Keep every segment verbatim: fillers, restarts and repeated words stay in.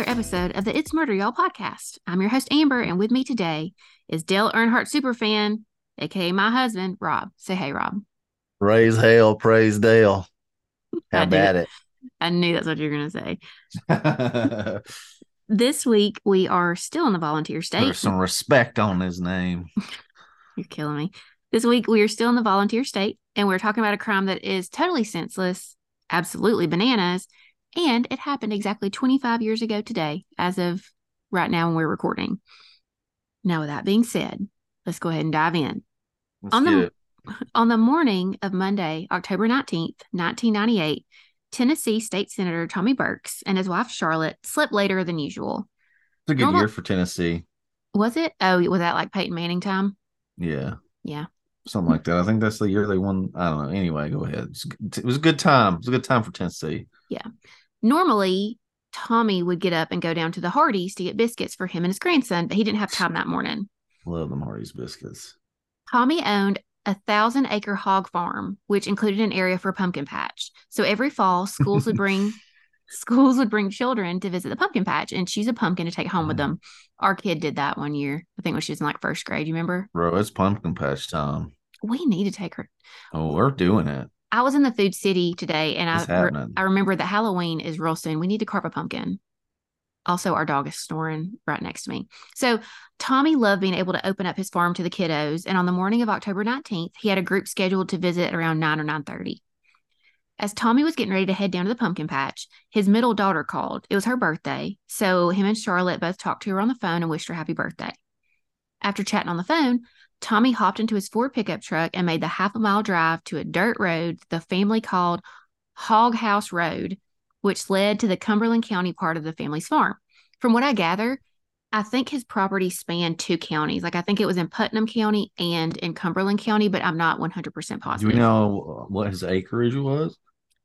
another episode of the It's Murder Y'all podcast. I'm your host, Amber, and with me today is Dale Earnhardt superfan, a k a my husband, Rob. Say hey, Rob. Praise hell, praise Dale. How about it? I knew that's what you were going to say. This week, we are still in the volunteer state. There's some respect on his name. You're killing me. This week, we are still in the volunteer state, and we're talking about a crime that is totally senseless, absolutely bananas, and it happened exactly twenty-five years ago today, as of right now when we're recording. Now, with that being said, let's go ahead and dive in. Let's on the on the morning of Monday, October nineteenth, nineteen ninety-eight, Tennessee State Senator Tommy Burks and his wife Charlotte slept later than usual. It's a good Normal- year for Tennessee. Was it? Oh, was that like Peyton Manning time? Yeah. Yeah. Something like that. I think that's the year they won. I don't know. Anyway, go ahead. It was a good time. It was a good time for Tennessee. Yeah. Normally, Tommy would get up and go down to the Hardee's to get biscuits for him and his grandson, but he didn't have time that morning. Love them Hardee's biscuits. Tommy owned a thousand-acre hog farm, which included an area for a pumpkin patch. So every fall, schools would bring schools would bring children to visit the pumpkin patch and choose a pumpkin to take home mm-hmm. with them. Our kid did that one year. I think when she was in like first grade. You remember? Bro, it's pumpkin patch time. We need to take her. Oh, we're doing it. I was in the food city today, and it's I re- I remember that Halloween is real soon. We need to carve a pumpkin. Also, our dog is snoring right next to me. So Tommy loved being able to open up his farm to the kiddos. And on the morning of October nineteenth, he had a group scheduled to visit around nine or nine thirty. As Tommy was getting ready to head down to the pumpkin patch, his middle daughter called. It was her birthday. So him and Charlotte both talked to her on the phone and wished her happy birthday. After chatting on the phone, Tommy hopped into his Ford pickup truck and made the half a mile drive to a dirt road the family called Hog House Road, which led to the Cumberland County part of the family's farm. From what I gather, I think his property spanned two counties. Like, I think it was in Putnam County and in Cumberland County, but I'm not one hundred percent positive. Do you know what his acreage was?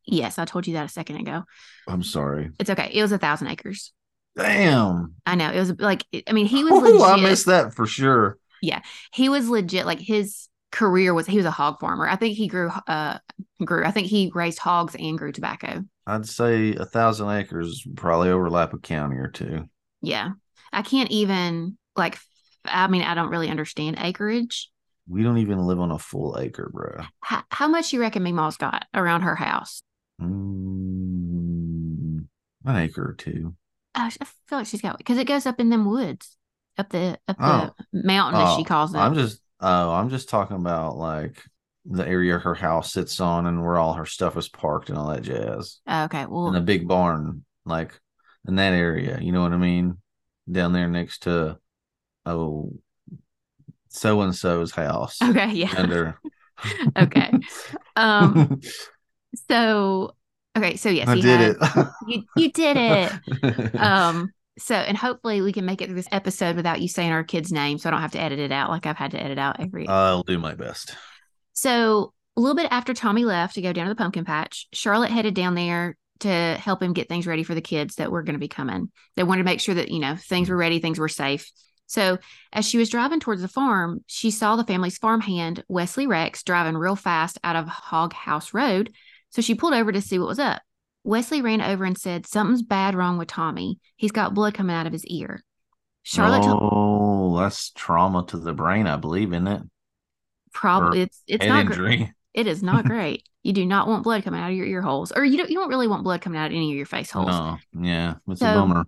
Yes, I told you that a second ago. I'm sorry. It's okay. It was a thousand acres. Damn. I know. It was like, I mean, he was legit. Oh, I missed that for sure. Yeah. He was legit. Like, his career was, he was a hog farmer. I think he grew, uh, grew, I think he raised hogs and grew tobacco. I'd say a thousand acres probably overlap a county or two. Yeah. I can't even, like, I mean, I don't really understand acreage. We don't even live on a full acre, bro. How, how much you reckon Meemaw has got around her house? Mm, an acre or two. I feel like she's got, because it goes up in them woods, up the up the oh. mountain, oh, as she calls it. I'm just, oh, I'm just talking about, like, the area her house sits on and where all her stuff is parked and all that jazz. Okay. Well, in a big barn, like in that area, you know what I mean? Down there next to, oh, so-and-so's house. Okay. Yeah. Under. Okay. Um, so, okay. So yes, I did had, it. you, you did it. Um, so, and hopefully we can make it through this episode without you saying our kid's name. So I don't have to edit it out. Like I've had to edit out every, I'll do my best. So a little bit after Tommy left to go down to the pumpkin patch, Charlotte headed down there to help him get things ready for the kids that were going to be coming. They wanted to make sure that, you know, things were ready, things were safe. So as she was driving towards the farm, she saw the family's farmhand, Wesley Rex, driving real fast out of Hog House Road. So she pulled over to see what was up. Wesley ran over and said, "Something's bad wrong with Tommy. He's got blood coming out of his ear." Charlotte Oh, told- that's trauma to the brain, I believe, isn't it? Probably it's it's not great. It is not great. You do not want blood coming out of your ear holes, or you don't you don't really want blood coming out of any of your face holes. No, yeah, it's so, a bummer.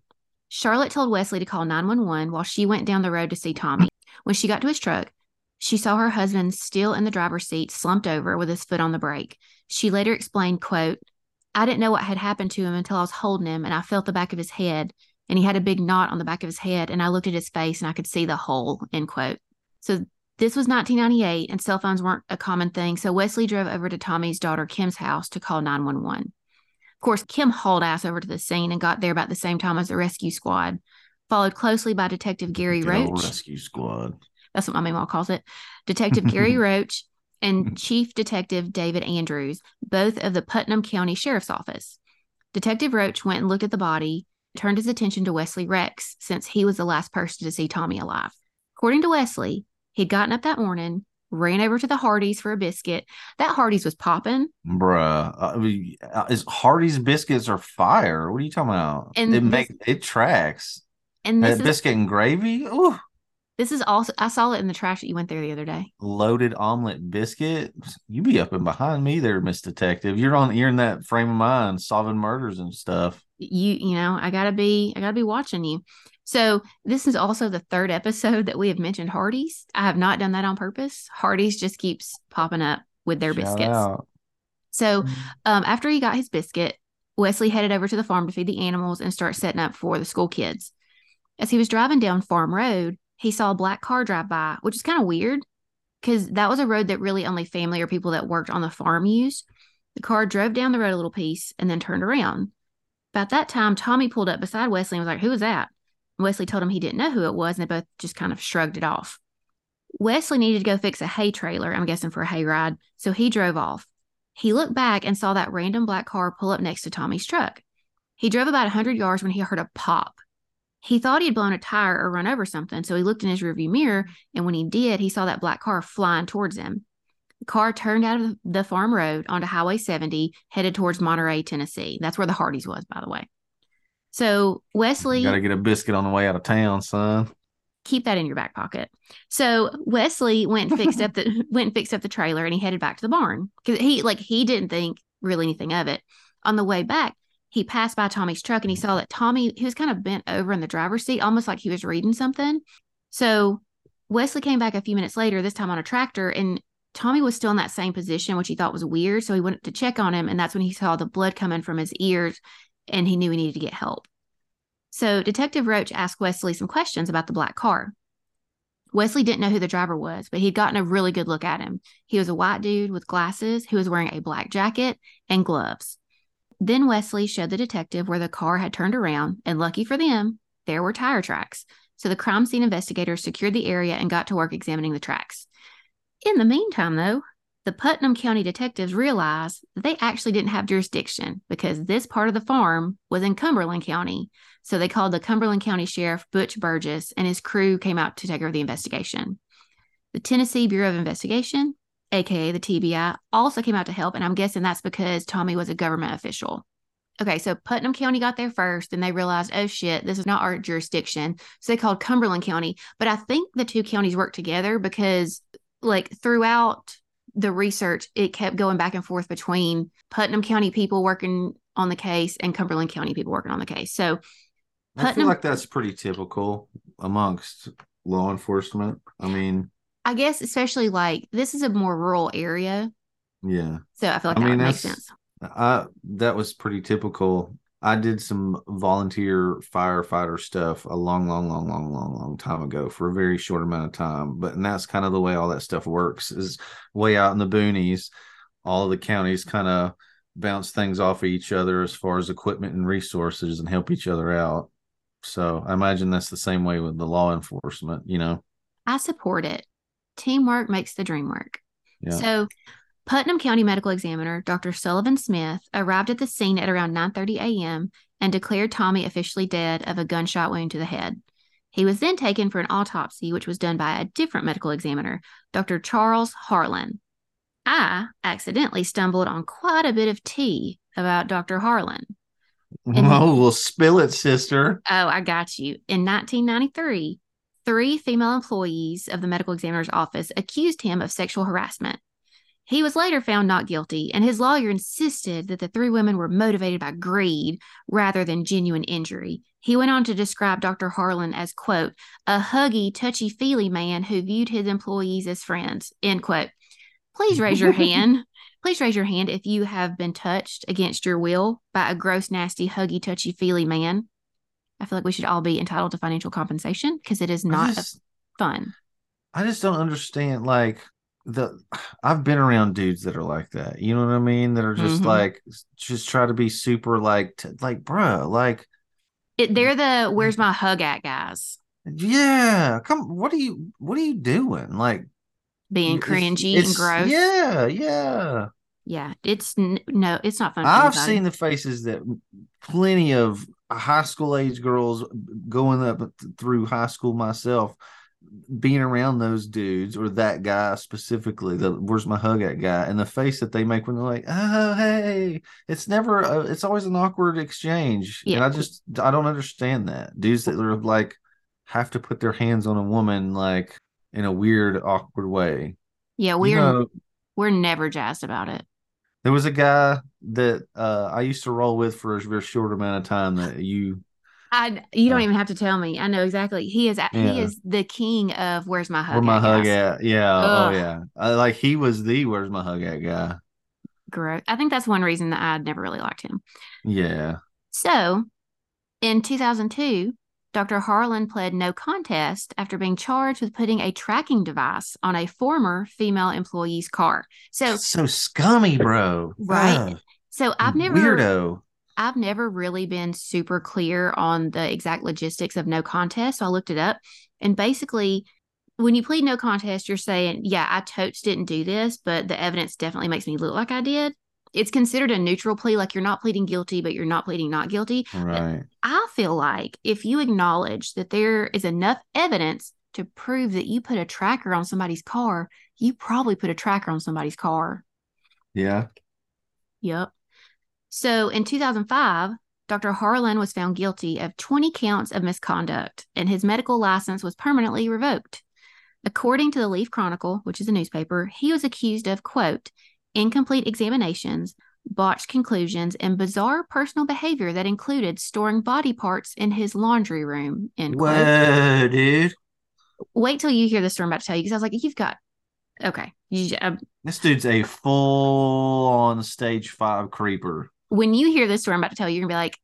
Charlotte told Wesley to call nine one one while she went down the road to see Tommy. When she got to his truck, she saw her husband still in the driver's seat, slumped over with his foot on the brake. She later explained, quote, "I didn't know what had happened to him until I was holding him, and I felt the back of his head, and he had a big knot on the back of his head, and I looked at his face, and I could see the hole," end quote. So this was nineteen ninety-eight, and cell phones weren't a common thing, so Wesley drove over to Tommy's daughter Kim's house to call nine one one. Of course, Kim hauled ass over to the scene and got there about the same time as the rescue squad, followed closely by Detective Gary Roach. Rescue squad. That's what my mom calls it. Detective Gary Roach and Chief Detective David Andrews, both of the Putnam County Sheriff's Office. Detective Roach went and looked at the body, turned his attention to Wesley Rex, since he was the last person to see Tommy alive. According to Wesley, he'd gotten up that morning, ran over to the Hardee's for a biscuit. That Hardee's was popping. Bruh. I mean, is Hardee's biscuits are fire. What are you talking about? And it, this, make, it tracks. And this that biscuit is, and gravy? Ooh. This is also, I saw it in the trash that you went there the other day. Loaded omelet biscuit. You be up and behind me there, Miss Detective. You're on, you're in that frame of mind, solving murders and stuff. You, you know, I gotta be, I gotta be watching you. So this is also the third episode that we have mentioned Hardee's. I have not done that on purpose. Hardee's just keeps popping up with their Shout biscuits. Out. So um, after he got his biscuit, Wesley headed over to the farm to feed the animals and start setting up for the school kids. As he was driving down Farm Road, he saw a black car drive by, which is kind of weird because that was a road that really only family or people that worked on the farm used. The car drove down the road a little piece and then turned around. About that time, Tommy pulled up beside Wesley and was like, "Who was that?" Wesley told him he didn't know who it was, and they both just kind of shrugged it off. Wesley needed to go fix a hay trailer, I'm guessing for a hay ride, so he drove off. He looked back and saw that random black car pull up next to Tommy's truck. He drove about one hundred yards when he heard a pop. He thought he had blown a tire or run over something, so he looked in his rearview mirror, and when he did, he saw that black car flying towards him. The car turned out of the farm road onto Highway seventy, headed towards Monterey, Tennessee. That's where the Hardee's was, by the way. So Wesley... You gotta get a biscuit on the way out of town, son. Keep that in your back pocket. So Wesley went and fixed up the went and fixed up the trailer, and he headed back to the barn because he like he didn't think really anything of it. On the way back, he passed by Tommy's truck, and he saw that Tommy, he was kind of bent over in the driver's seat, almost like he was reading something. So Wesley came back a few minutes later, this time on a tractor, and Tommy was still in that same position, which he thought was weird. So he went to check on him, and that's when he saw the blood coming from his ears. And he knew he needed to get help. So Detective Roach asked Wesley some questions about the black car. Wesley didn't know who the driver was, but he'd gotten a really good look at him. He was a white dude with glasses who was wearing a black jacket and gloves. Then Wesley showed the detective where the car had turned around, and lucky for them, there were tire tracks. So the crime scene investigators secured the area and got to work examining the tracks. In the meantime, though, the Putnam County detectives realized that they actually didn't have jurisdiction because this part of the farm was in Cumberland County. So they called the Cumberland County Sheriff Butch Burgess, and his crew came out to take over the investigation. The Tennessee Bureau of Investigation, aka the T B I, also came out to help, and I'm guessing that's because Tommy was a government official. Okay, so Putnam County got there first, and they realized, oh shit, this is not our jurisdiction. So they called Cumberland County. But I think the two counties worked together because, like, throughout the research, it kept going back and forth between Putnam County people working on the case and Cumberland County people working on the case. So Putnam, I feel like that's pretty typical amongst law enforcement. I mean, I guess especially like this is a more rural area. Yeah. So I feel like I that mean, would make sense. I, that was pretty typical. I did some volunteer firefighter stuff a long, long, long, long, long, long time ago for a very short amount of time. But and that's kind of the way all that stuff works is way out in the boonies. All of the counties kind of bounce things off of each other as far as equipment and resources and help each other out. So I imagine that's the same way with the law enforcement, you know. I support it. Teamwork makes the dream work. Yeah. So Putnam County Medical Examiner, Doctor Sullivan Smith, arrived at the scene at around nine thirty a.m. and declared Tommy officially dead of a gunshot wound to the head. He was then taken for an autopsy, which was done by a different medical examiner, Doctor Charles Harlan. I accidentally stumbled on quite a bit of tea about Doctor Harlan. In oh, we'll spill it, sister. Oh, I got you. In nineteen ninety-three, three female employees of the medical examiner's office accused him of sexual harassment. He was later found not guilty, and his lawyer insisted that the three women were motivated by greed rather than genuine injury. He went on to describe Doctor Harlan as, quote, a huggy, touchy-feely man who viewed his employees as friends, end quote. Please raise your hand. Please raise your hand if you have been touched against your will by a gross, nasty, huggy, touchy-feely man. I feel like we should all be entitled to financial compensation because it is not I just, fun. I just don't understand, like... The I've been around dudes that are like that, you know what I mean? That are just mm-hmm. like, just try to be super like, t- like, bro, like, it, they're the where's my hug at guys. Yeah, come, what are you, what are you doing? Like, being cringy it's, and gross. Yeah, yeah, yeah. It's n- no, it's not fun. I've seen the faces that plenty of high school age girls going up through high school myself. being around those dudes, or that guy specifically, the where's my hug at guy, and the face that they make when they're like, oh, hey, it's never, a, it's always an awkward exchange. Yeah. And I just, I don't understand that. Dudes that are like, have to put their hands on a woman, like in a weird, awkward way. Yeah. We're, you know, we're never jazzed about it. There was a guy that uh, I used to roll with for a very short amount of time that you, I, you don't even have to tell me. I know exactly. He is yeah. he is the king of where's my hug Where at. Where's my hug guys. At? Yeah. Ugh. Oh, yeah. I, like, he was the where's my hug at guy. Gross. I think that's one reason that I never really liked him. Yeah. So, in two thousand two, Doctor Harlan pled no contest after being charged with putting a tracking device on a former female employee's car. So, that's so scummy, bro. Right. Ugh. So, I've never... Weirdo. I've never really been super clear on the exact logistics of no contest. So I looked it up. And basically, when you plead no contest, you're saying, yeah, I totes didn't do this, but the evidence definitely makes me look like I did. It's considered a neutral plea. Like, you're not pleading guilty, but you're not pleading not guilty. Right. But I feel like if you acknowledge that there is enough evidence to prove that you put a tracker on somebody's car, you probably put a tracker on somebody's car. Yeah. Yep. So in two thousand five, Doctor Harlan was found guilty of twenty counts of misconduct, and his medical license was permanently revoked. According to the Leaf Chronicle, which is a newspaper, he was accused of, quote, incomplete examinations, botched conclusions, and bizarre personal behavior that included storing body parts in his laundry room, end quote. Whoa, dude. Wait till you hear the story I'm about to tell you, because I was like, you've got... Okay. You, uh, this dude's a full-on stage five creeper. When you hear this story I'm about to tell you, you're going to be like,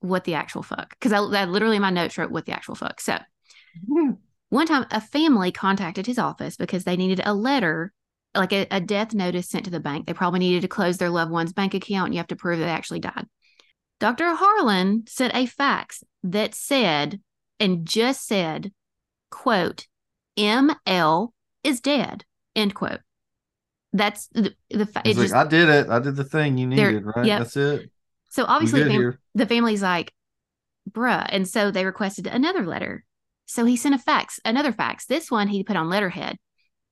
what the actual fuck? Because I, I literally in my notes wrote, what the actual fuck? So one time a family contacted his office because they needed a letter, like a, a death notice sent to the bank. They probably needed to close their loved one's bank account, and you have to prove that they actually died. Doctor Harlan sent a fax that said, and just said, quote, M L is dead, end quote. That's the, the fact. Like, I did it. I did the thing you needed, right? Yep. That's it. So obviously fam- the family's like, bruh. And so they requested another letter. So he sent a fax, another fax. This one he put on letterhead.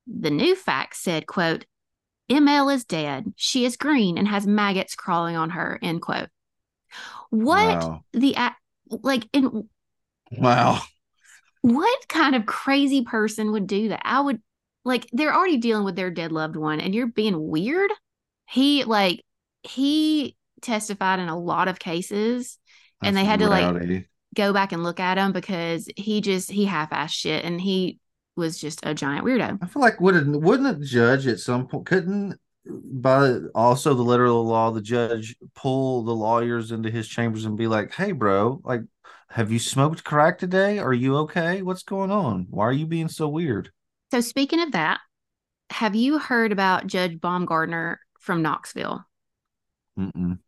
The new fax said, quote, M L is dead. She is green and has maggots crawling on her, end quote. What wow. the, like, in, wow. What kind of crazy person would do that? I would. Like, they're already dealing with their dead loved one, and you're being weird. He, like, he testified in a lot of cases, That's and they had rowdy. to, like, go back and look at him because he just, he half-assed shit, and he was just a giant weirdo. I feel like, wouldn't, wouldn't a judge at some point, couldn't, by also the letter of the law, the judge pull the lawyers into his chambers and be like, hey, bro, like, have you smoked crack today? Are you okay? What's going on? Why are you being so weird? So speaking of that, have you heard about Judge Baumgardner from Knoxville? Mm-mm.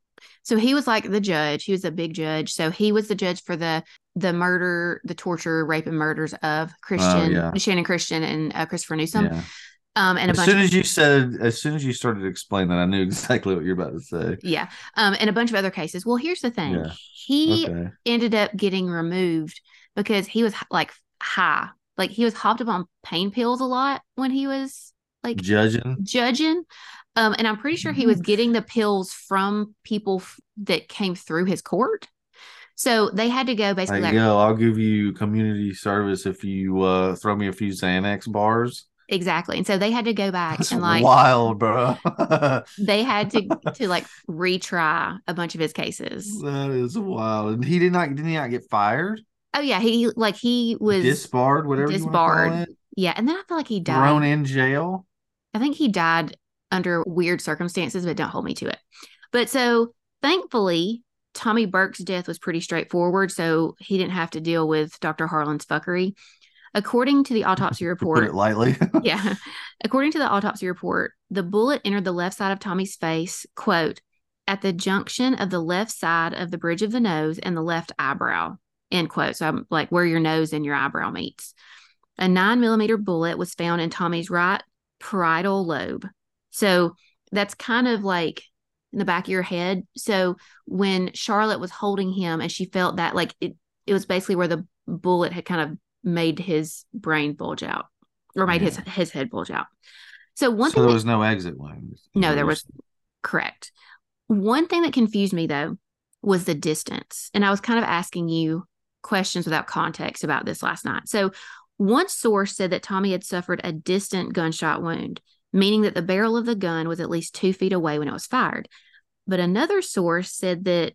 So he was like the judge. He was a big judge. So he was the judge for the the murder, the torture, rape, and murders of Christian, oh, yeah. Shannon Christian, and uh, Christopher Newsom. Yeah. Um, and a as bunch soon as of- you said, as soon as you started to explain that, I knew exactly what you're about to say. Yeah, um, and a bunch of other cases. Well, here's the thing: yeah. he okay. ended up getting removed because he was like high. Like, he was hopped up on pain pills a lot when he was, like... Judging. Judging. Um, and I'm pretty sure he was getting the pills from people f- that came through his court. So they had to go basically... Like, yo, I'll give you community service if you uh, throw me a few Xanax bars. Exactly. And so they had to go back That's and, like... wild, bro. They had to, to, like, retry a bunch of his cases. That is wild. And he did not, did he not get fired? Oh, yeah. He, like, he was... Disbarred, whatever disbarred. you want to call it. Yeah. And then I feel like he died. Thrown in jail. I think he died under weird circumstances, but don't hold me to it. But so, thankfully, Tommy Burks' death was pretty straightforward, so he didn't have to deal with Doctor Harlan's fuckery. According to the autopsy report... Put it lightly. yeah. According to the autopsy report, the bullet entered the left side of Tommy's face, quote, at the junction of the left side of the bridge of the nose and the left eyebrow. End quote. So I'm like, where your nose and your eyebrow meets. A nine millimeter bullet was found in Tommy's right parietal lobe. So that's kind of like in the back of your head. So when Charlotte was holding him and she felt that, like, it, it was basically where the bullet had kind of made his brain bulge out, or made yeah. his his head bulge out. So one so thing there that, was no exit wounds. No, there was correct. One thing that confused me though was the distance, and I was kind of asking you questions without context about this last night. So one source said that Tommy had suffered a distant gunshot wound, meaning that the barrel of the gun was at least two feet away when it was fired. But another source said that,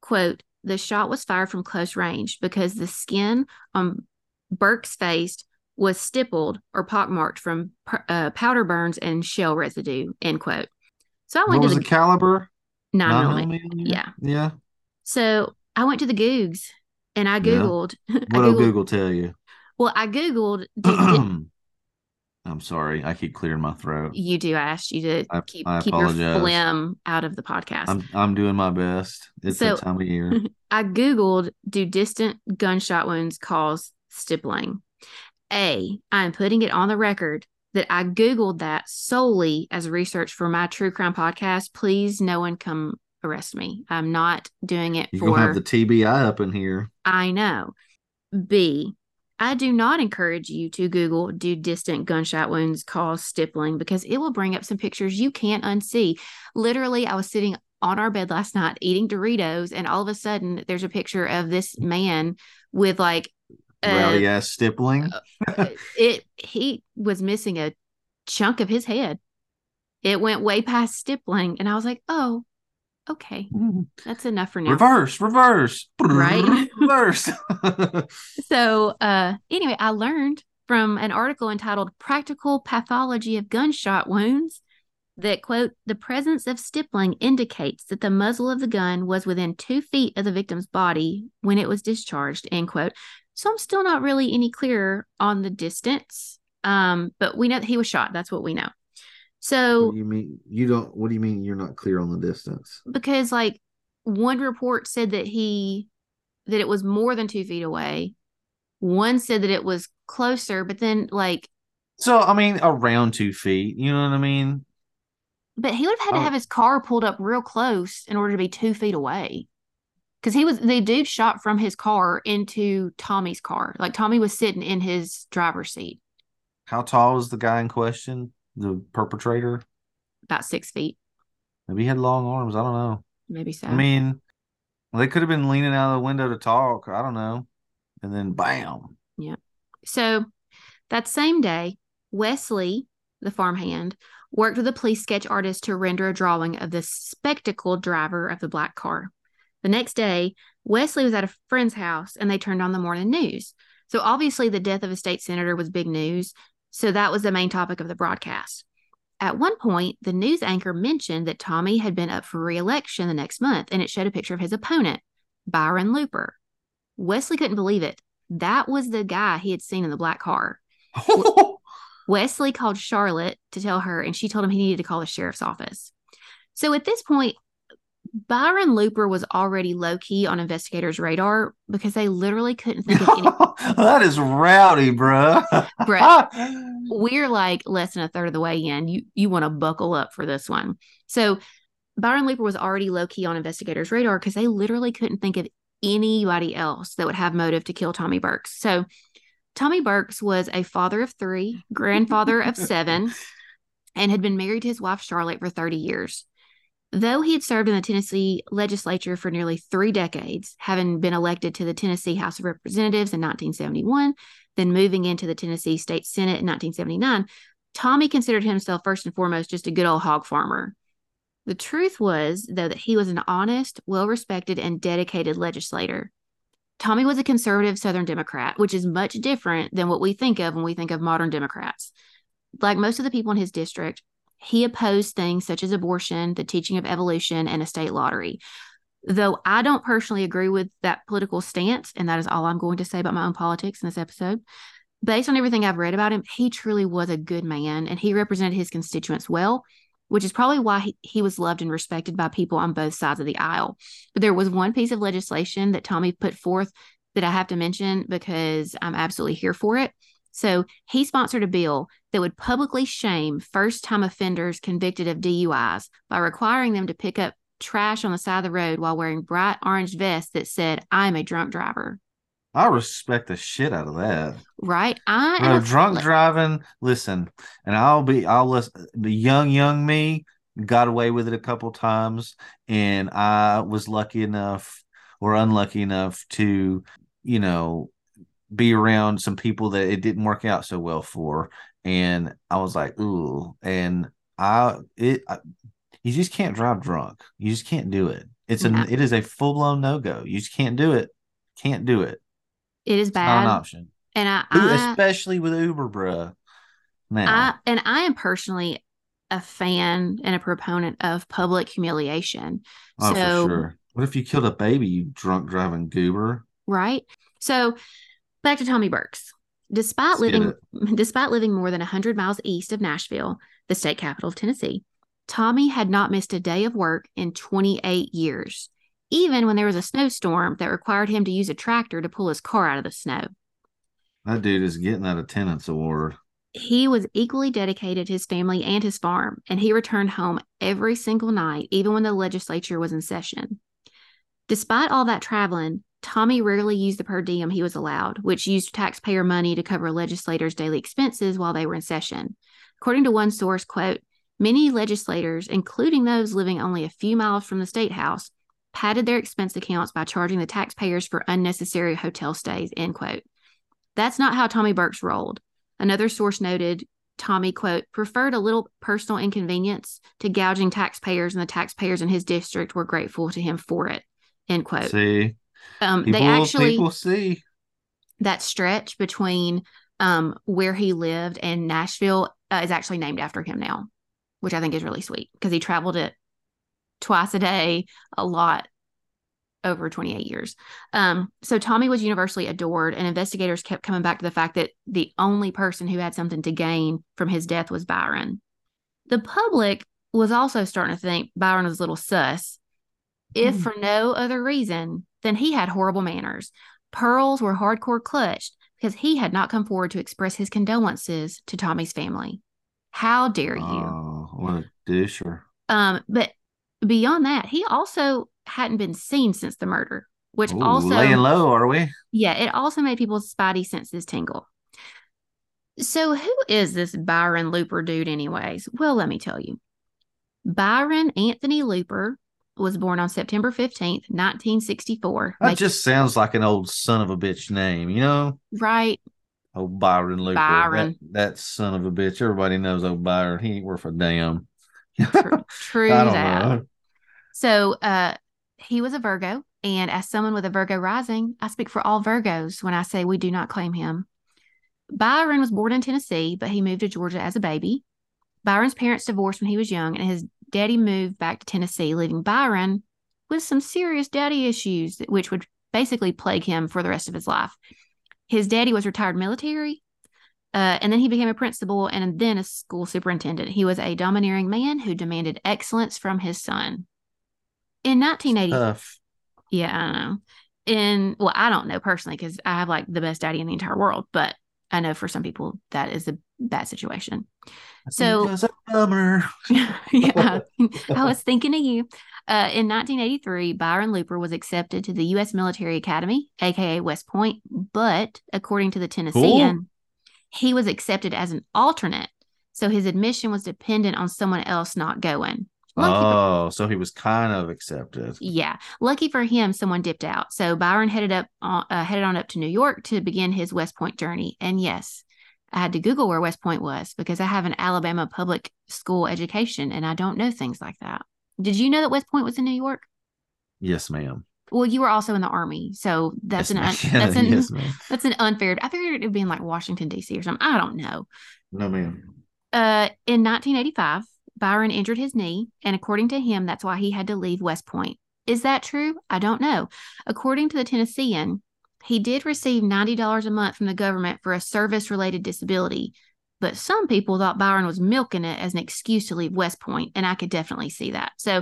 quote, the shot was fired from close range because the skin on Burke's face was stippled or pockmarked from uh, powder burns and shell residue, end quote. So I went what to was the, the caliber? nine millimeter. Nine yeah. Yeah. So I went to the Googs and I Googled. Yeah. What'll Google tell you? Well, I Googled. Did, did, I'm sorry. I keep clearing my throat. You do. I asked you to I, keep, I keep your phlegm out of the podcast. I'm, I'm doing my best. It's so, that time of year. I Googled, do distant gunshot wounds cause stippling? A, I'm putting it on the record that I Googled that solely as research for my true crime podcast. Please, no one come arrest me. I'm not doing it You're for... You're going to have the T B I up in here. I know. B, I do not encourage you to Google, do distant gunshot wounds cause stippling, because it will bring up some pictures you can't unsee. Literally, I was sitting on our bed last night eating Doritos, and all of a sudden, there's a picture of this man with like... Uh, rowdy ass stippling. it he was missing a chunk of his head. It went way past stippling, and I was like, "Oh, okay, that's enough for now." Reverse, reverse, right? Reverse. so, uh, anyway, I learned from an article entitled "Practical Pathology of Gunshot Wounds" that, quote, the presence of stippling indicates that the muzzle of the gun was within two feet of the victim's body when it was discharged, end quote. So I'm still not really any clearer on the distance, um, but we know that he was shot. That's what we know. So what do you mean you don't? What do you mean you're not clear on the distance? Because like one report said that he that it was more than two feet away. One said that it was closer, but then like so I mean around two feet. You know what I mean? But he would have had oh. to have his car pulled up real close in order to be two feet away. Because he was, the dude shot from his car into Tommy's car. Like, Tommy was sitting in his driver's seat. How tall is the guy in question? The perpetrator? About six feet. Maybe he had long arms. I don't know. Maybe so. I mean, they could have been leaning out of the window to talk. I don't know. And then, bam. Yeah. So, that same day, Wesley, the farmhand, worked with a police sketch artist to render a drawing of the spectacled driver of the black car. The next day, Wesley was at a friend's house, and they turned on the morning news. So obviously, the death of a state senator was big news, so that was the main topic of the broadcast. At one point, the news anchor mentioned that Tommy had been up for re-election the next month, and it showed a picture of his opponent, Byron Looper. Wesley couldn't believe it. That was the guy he had seen in the black car. Wesley called Charlotte to tell her, and she told him he needed to call the sheriff's office. So at this point, Byron Looper was already low-key on investigators' radar because they literally couldn't think of any... That is rowdy, bruh. bruh. We're like less than a third of the way in. You you want to buckle up for this one. So Byron Looper was already low-key on investigators' radar because they literally couldn't think of anybody else that would have motive to kill Tommy Burks. So Tommy Burks was a father of three, grandfather of seven, and had been married to his wife Charlotte for thirty years. Though he had served in the Tennessee legislature for nearly three decades, having been elected to the Tennessee House of Representatives in nineteen seventy-one, then moving into the Tennessee State Senate in nineteen seventy-nine, Tommy considered himself first and foremost just a good old hog farmer. The truth was, though, that he was an honest, well-respected, and dedicated legislator. Tommy was a conservative Southern Democrat, which is much different than what we think of when we think of modern Democrats. Like most of the people in his district, he opposed things such as abortion, the teaching of evolution, and a state lottery. Though I don't personally agree with that political stance, and that is all I'm going to say about my own politics in this episode, based on everything I've read about him, he truly was a good man, and he represented his constituents well, which is probably why he, he was loved and respected by people on both sides of the aisle. But there was one piece of legislation that Tommy put forth that I have to mention because I'm absolutely here for it. So he sponsored a bill that would publicly shame first-time offenders convicted of D U Is by requiring them to pick up trash on the side of the road while wearing bright orange vests that said, "I'm a drunk driver." I respect the shit out of that. Right. I am drunk driving. Listen, and I'll be, I'll listen. The young, young me got away with it a couple times, and I was lucky enough or unlucky enough to, you know, be around some people that it didn't work out so well for. And I was like, ooh, and I, it, I, you just can't drive drunk. You just can't do it. It's an, yeah. It is a full blown no go. You just can't do it. Can't do it. It is bad. It's not an option. And I, I Ooh, especially with Uber, bruh. Now, I, and I am personally a fan and a proponent of public humiliation. Oh, so, for sure. What if you killed a baby, you drunk driving goober? Right. So, back to Tommy Burks. Despite Let's living, despite living more than a hundred miles east of Nashville, the state capital of Tennessee, Tommy had not missed a day of work in twenty-eight years, even when there was a snowstorm that required him to use a tractor to pull his car out of the snow. That dude is getting that attendance award. He was equally dedicated to his family and his farm, and he returned home every single night, even when the legislature was in session. Despite all that traveling, Tommy rarely used the per diem he was allowed, which used taxpayer money to cover legislators' daily expenses while they were in session. According to one source, quote, many legislators, including those living only a few miles from the state house, padded their expense accounts by charging the taxpayers for unnecessary hotel stays, end quote. That's not how Tommy Burks rolled. Another source noted Tommy, quote, preferred a little personal inconvenience to gouging taxpayers, and the taxpayers in his district were grateful to him for it, end quote. See, um, people, they actually, people see. That stretch between um, where he lived and Nashville uh, is actually named after him now, which I think is really sweet because he traveled it twice a day, a lot over twenty-eight years. Um, so Tommy was universally adored, and investigators kept coming back to the fact that the only person who had something to gain from his death was Byron. The public was also starting to think Byron was a little sus, if mm. for no other reason than he had horrible manners. Pearls were hardcore clutched because he had not come forward to express his condolences to Tommy's family. How dare you? Oh, what a disher. Um, but beyond that, he also hadn't been seen since the murder, which Ooh, also laying low, are we? Yeah, it also made people's spidey senses tingle. So who is this Byron Looper dude anyways? Well, let me tell you. Byron Anthony Looper was born on September fifteenth, nineteen sixty-four. That making... just sounds like an old son of a bitch name, you know? Right. Oh, Byron Looper. Byron. That, that son of a bitch. Everybody knows old Byron. He ain't worth a damn. True, true I don't that. Know. So, uh, he was a Virgo, and as someone with a Virgo rising, I speak for all Virgos when I say we do not claim him. Byron was born in Tennessee, but he moved to Georgia as a baby. Byron's parents divorced when he was young, and his daddy moved back to Tennessee, leaving Byron with some serious daddy issues, which would basically plague him for the rest of his life. His daddy was retired military, uh, and then he became a principal and then a school superintendent. He was a domineering man who demanded excellence from his son. In nineteen eighty, yeah, I don't know. In well, I don't know personally because I have like the best daddy in the entire world, but I know for some people that is a bad situation. I so, think that's a bummer. Yeah, I was thinking of you. Uh, in nineteen eighty-three, Byron Looper was accepted to the U S Military Academy, aka West Point, but according to the Tennessean, cool. he was accepted as an alternate, so his admission was dependent on someone else not going. Lucky oh, for, so he was kind of accepted. Yeah. Lucky for him, someone dipped out. So Byron headed up, on, uh, headed on up to New York to begin his West Point journey. And yes, I had to Google where West Point was because I have an Alabama public school education and I don't know things like that. Did you know that West Point was in New York? Yes, ma'am. Well, you were also in the Army. So that's yes, an, un- that's, an yes, that's an unfair. I figured it would be in like Washington, D C or something. I don't know. No, ma'am. Uh, in nineteen eighty-five, Byron injured his knee, and according to him, that's why he had to leave West Point. Is that true? I don't know. According to the Tennessean, he did receive ninety dollars a month from the government for a service-related disability, but some people thought Byron was milking it as an excuse to leave West Point, and I could definitely see that. So,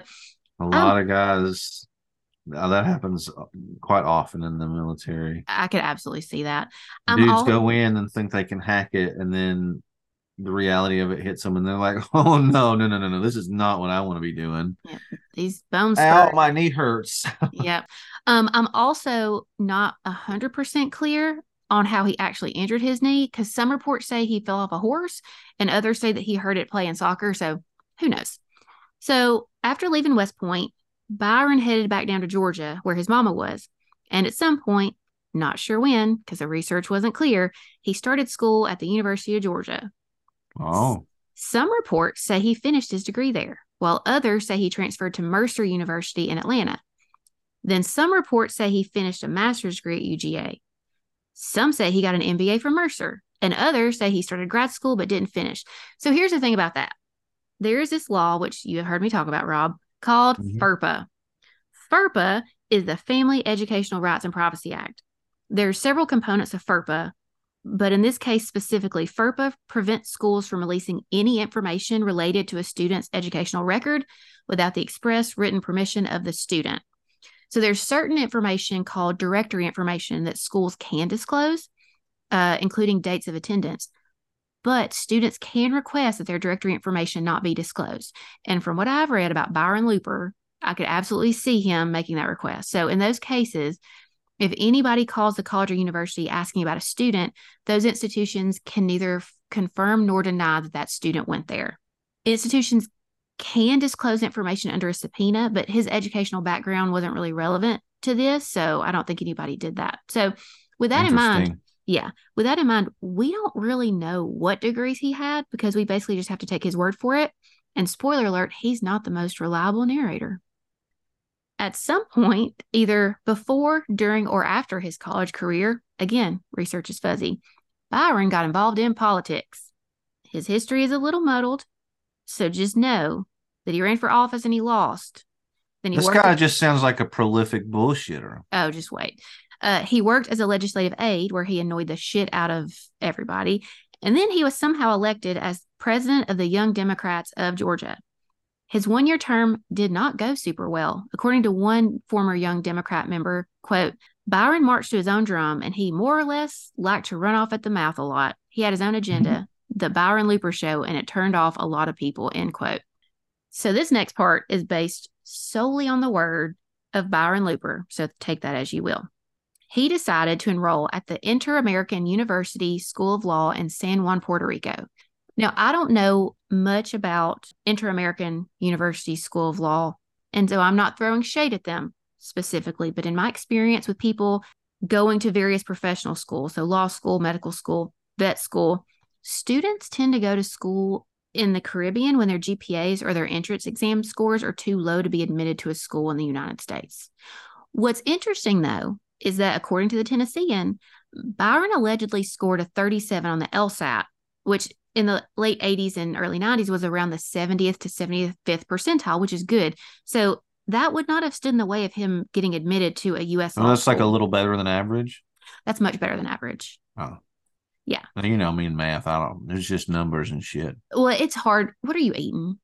a lot um, of guys, that happens quite often in the military. I could absolutely see that. Dudes I'm all, go in and think they can hack it, and then the reality of it hits them, and they're like, oh, no, no, no, no, no. This is not what I want to be doing. Yeah. These bones hurt. Ow, my knee hurts. Yep. Um, I'm also not one hundred percent clear on how he actually injured his knee, because some reports say he fell off a horse, and others say that he hurt it playing soccer. So who knows? So after leaving West Point, Byron headed back down to Georgia where his mama was. And at some point, not sure when, because the research wasn't clear, he started school at the University of Georgia. Oh. Some reports say he finished his degree there, while others say he transferred to Mercer University in Atlanta. Then some reports say he finished a master's degree at U G A. Some say he got an M B A from Mercer, and others say he started grad school but didn't finish. So here's the thing about that. There is this law, which you have heard me talk about, Rob, called mm-hmm. FERPA. FERPA is the Family Educational Rights and Privacy Act. There are several components of FERPA, but in this case specifically, FERPA prevents schools from releasing any information related to a student's educational record without the express written permission of the student. So there's certain information called directory information that schools can disclose, uh, including dates of attendance. But students can request that their directory information not be disclosed. And from what I've read about Byron Looper, I could absolutely see him making that request. So in those cases, if anybody calls the college or university asking about a student, those institutions can neither confirm nor deny that that student went there. Institutions can disclose information under a subpoena, but his educational background wasn't really relevant to this. So I don't think anybody did that. So with that in mind... Yeah. With that in mind, we don't really know what degrees he had, because we basically just have to take his word for it. And spoiler alert, he's not the most reliable narrator. At some point, either before, during, or after his college career, again, research is fuzzy, Byron got involved in politics. His history is a little muddled, so just know that he ran for office and he lost. Then he this guy at- just sounds like a prolific bullshitter. Oh, just wait. Uh, he worked as a legislative aide where he annoyed the shit out of everybody. And then he was somehow elected as president of the Young Democrats of Georgia. His one-year term did not go super well. According to one former Young Democrat member, quote, Byron marched to his own drum and he more or less liked to run off at the mouth a lot. He had his own agenda, the Byron Looper show, and it turned off a lot of people, end quote. So this next part is based solely on the word of Byron Looper. So take that as you will. He decided to enroll at the Inter-American University School of Law in San Juan, Puerto Rico. Now, I don't know much about Inter-American University School of Law, and so I'm not throwing shade at them specifically, but in my experience with people going to various professional schools, so law school, medical school, vet school, students tend to go to school in the Caribbean when their G P As or their entrance exam scores are too low to be admitted to a school in the United States. What's interesting, though, is that according to the Tennessean, Byron allegedly scored a thirty-seven on the LSAT, which in the late eighties and early nineties was around the seventieth to seventy-fifth percentile, which is good. So that would not have stood in the way of him getting admitted to a U S Well, that's school. Like a little better than average? That's much better than average. Oh. Yeah. Well, you know me and math. I don't, there's just numbers and shit. Well, it's hard. What are you eating?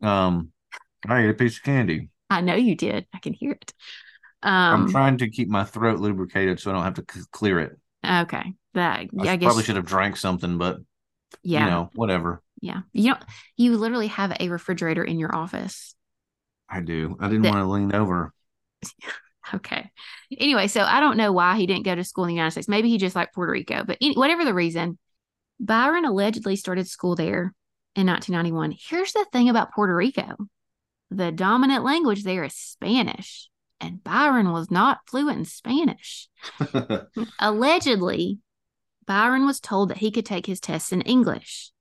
Um, I ate a piece of candy. I know you did. I can hear it. Um, I'm trying to keep my throat lubricated so I don't have to c- clear it. Okay. That I, I guess probably should have drank something, but yeah, you know, whatever. Yeah. You don't, you literally have a refrigerator in your office. I do. I didn't that, want to lean over. Okay. Anyway, so I don't know why he didn't go to school in the United States. Maybe he just liked Puerto Rico, but any, whatever the reason, Byron allegedly started school there in nineteen ninety-one. Here's the thing about Puerto Rico. The dominant language there is Spanish. And Byron was not fluent in Spanish. Allegedly, Byron was told that he could take his tests in English,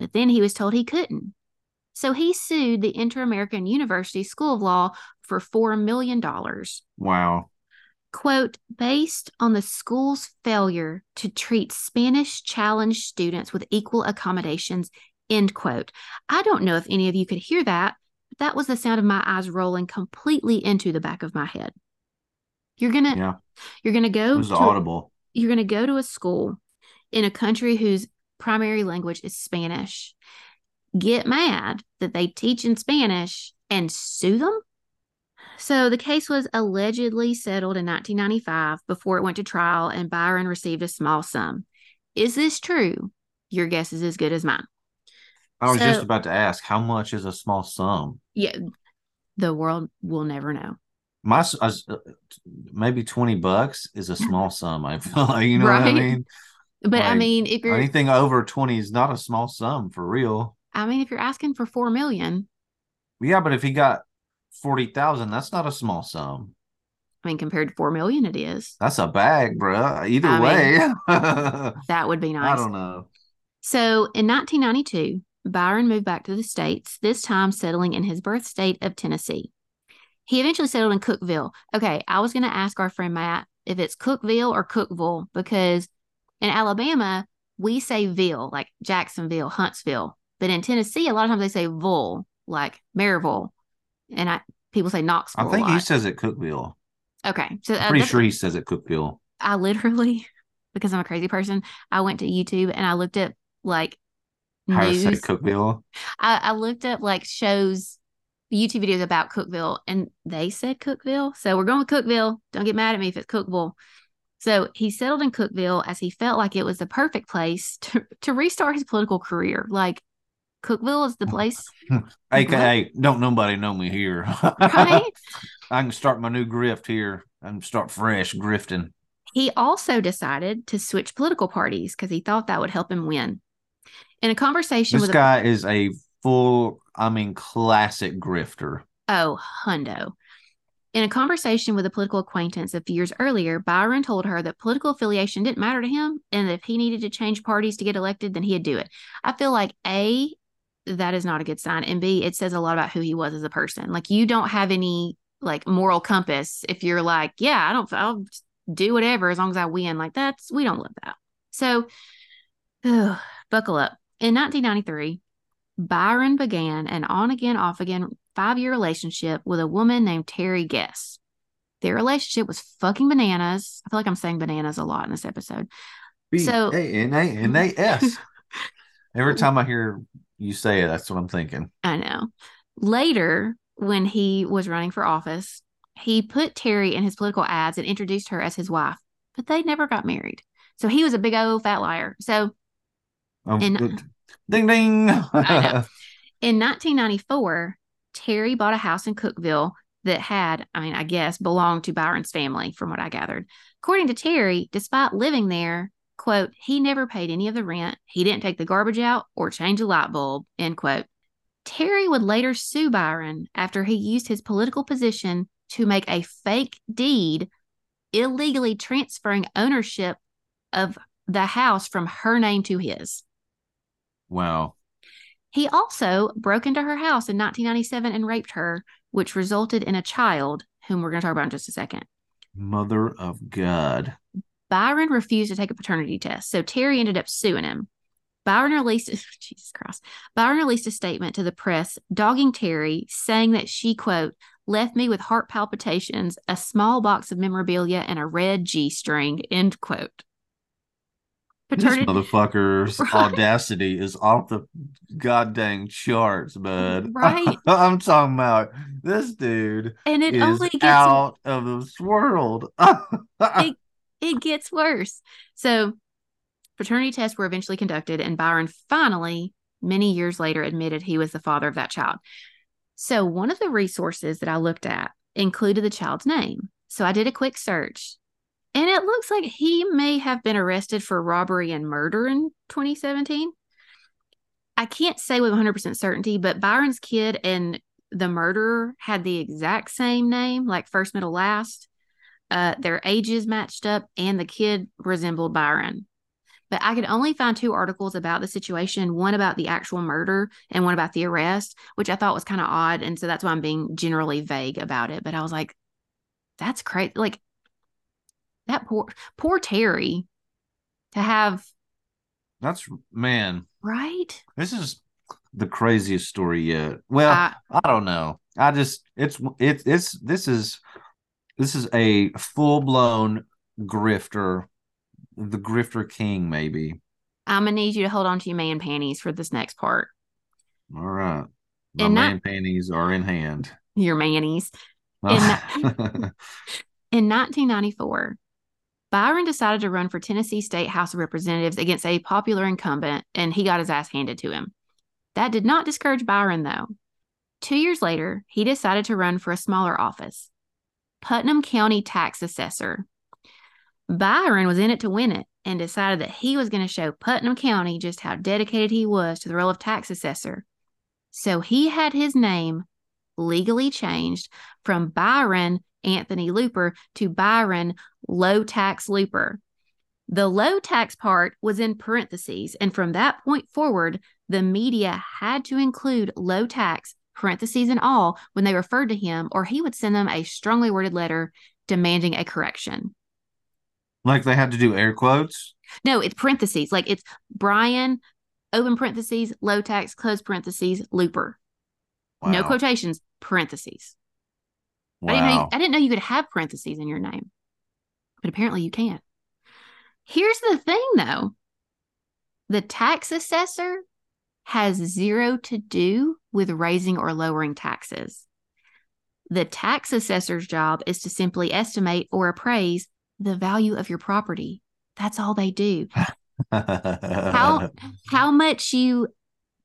but then he was told he couldn't. So he sued the Inter-American University School of Law for four million dollars. Wow. Quote, based on the school's failure to treat Spanish-challenged students with equal accommodations, end quote. I don't know if any of you could hear that. That was the sound of my eyes rolling completely into the back of my head. You're gonna, yeah. you're gonna go. It was to, audible. You're gonna go to a school in a country whose primary language is Spanish. Get mad that they teach in Spanish and sue them. So the case was allegedly settled in nineteen ninety-five before it went to trial, and Byron received a small sum. Is this true? Your guess is as good as mine. I was so, just about to ask, how much is a small sum? Yeah, the world will never know. My uh, maybe twenty bucks is a small sum. I feel like, you know right? what I mean. But like, I mean, if you're anything over twenty is not a small sum for real. I mean, if you're asking for four million, yeah, but if he got forty thousand, that's not a small sum. I mean, compared to four million, it is. That's a bag, bro. Either I way, mean, that would be nice. I don't know. So, in nineteen ninety-two, Byron moved back to the States, this time settling in his birth state of Tennessee. He eventually settled in Cookeville. Okay, I was going to ask our friend Matt if it's Cookeville or Cookeville, because in Alabama, we say Ville, like Jacksonville, Huntsville. But in Tennessee, a lot of times they say Ville, like Maryville. And I people say Knoxville. I think he says it Cookeville. Okay. So, I'm uh, pretty sure he says it Cookeville. I literally, because I'm a crazy person, I went to YouTube and I looked up like How news. to say Cookeville? I, I looked up like shows, YouTube videos about Cookeville, and they said Cookeville. So we're going with Cookeville. Don't get mad at me if it's Cookeville. So he settled in Cookeville as he felt like it was the perfect place to, to restart his political career. Like, Cookeville is the place. A K A, what? Don't nobody know me here. Right? I can start my new grift here and start fresh grifting. He also decided to switch political parties because he thought that would help him win. In a conversation this with... This guy a, is a full, I mean, classic grifter. Oh, hundo. In a conversation with a political acquaintance a few years earlier, Byron told her that political affiliation didn't matter to him, and that if he needed to change parties to get elected, then he'd do it. I feel like, A, that is not a good sign, and B, it says a lot about who he was as a person. Like, you don't have any, like, moral compass if you're like, yeah, I don't, I'll do whatever as long as I win. Like, that's, we don't love that. So, ugh, buckle up. In nineteen ninety-three, Byron began an on-again, off-again five-year relationship with a woman named Terry Guess. Their relationship was fucking bananas. I feel like I'm saying bananas a lot in this episode. B A N A N A S. Every time I hear you say it, that's what I'm thinking. I know. Later, when he was running for office, he put Terry in his political ads and introduced her as his wife. But they never got married. So he was a big old fat liar. So... Oh, in, ding, ding. I know. In nineteen ninety-four, Terry bought a house in Cookeville that had, I mean, I guess, belonged to Byron's family, from what I gathered. According to Terry, despite living there, quote, he never paid any of the rent. He didn't take the garbage out or change a light bulb, end quote. Terry would later sue Byron after he used his political position to make a fake deed illegally transferring ownership of the house from her name to his. Wow. He also broke into her house in nineteen ninety-seven and raped her, which resulted in a child, whom we're going to talk about in just a second. Mother of God. Byron refused to take a paternity test, so Terry ended up suing him. Byron released, Jesus Christ, Byron released a statement to the press dogging Terry, saying that she, quote, left me with heart palpitations, a small box of memorabilia, and a red G-string, end quote. Paternity. This motherfucker's right. audacity is off the goddamn charts, bud. Right. I'm talking about this dude and it is only gets out w- of this world. it, it gets worse. So paternity tests were eventually conducted, and Byron finally, many years later, admitted he was the father of that child. So one of the resources that I looked at included the child's name. So I did a quick search. And it looks like he may have been arrested for robbery and murder in twenty seventeen. I can't say with one hundred percent certainty, but Byron's kid and the murderer had the exact same name, like first, middle, last. Uh, their ages matched up, and the kid resembled Byron. But I could only find two articles about the situation, one about the actual murder and one about the arrest, which I thought was kind of odd. And so that's why I'm being generally vague about it. But I was like, that's crazy. Like, That poor, poor Terry to have. That's, man. Right? This is the craziest story yet. Well, I, I don't know. I just, it's, it, it's, this is, this is a full-blown grifter, the grifter king, maybe. I'm going to need you to hold on to your man panties for this next part. All right. My and man not, panties are in hand. Your manies. Oh. In, in nineteen ninety-four. Byron decided to run for Tennessee State House of Representatives against a popular incumbent, and he got his ass handed to him. That did not discourage Byron, though. Two years later, he decided to run for a smaller office, Putnam County Tax Assessor. Byron was in it to win it and decided that he was going to show Putnam County just how dedicated he was to the role of tax assessor. So he had his name legally changed from Byron Anthony Looper to Byron Low Tax Looper. The low tax part was in parentheses, and from that point forward, the media had to include low tax, parentheses and all, when they referred to him, or he would send them a strongly worded letter demanding a correction. Like they had to do air quotes? No, it's parentheses. Like it's Brian, open parentheses, low tax, close parentheses, Looper. Wow. No quotations, parentheses. Wow. I didn't know you, I didn't know you could have parentheses in your name, but apparently you can. Here's the thing, though. The tax assessor has zero to do with raising or lowering taxes. The tax assessor's job is to simply estimate or appraise the value of your property. That's all they do. how, how much you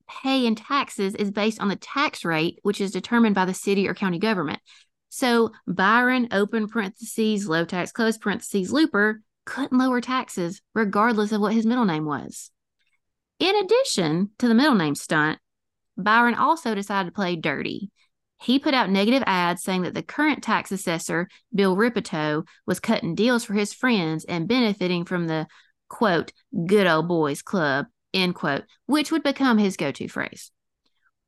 pay in taxes is based on the tax rate, which is determined by the city or county government. So Byron, open parentheses, low tax, close parentheses, Looper, couldn't lower taxes regardless of what his middle name was. In addition to the middle name stunt, Byron also decided to play dirty. He put out negative ads saying that the current tax assessor, Bill Ripito, was cutting deals for his friends and benefiting from the, quote, good old boys club, end quote, which would become his go-to phrase.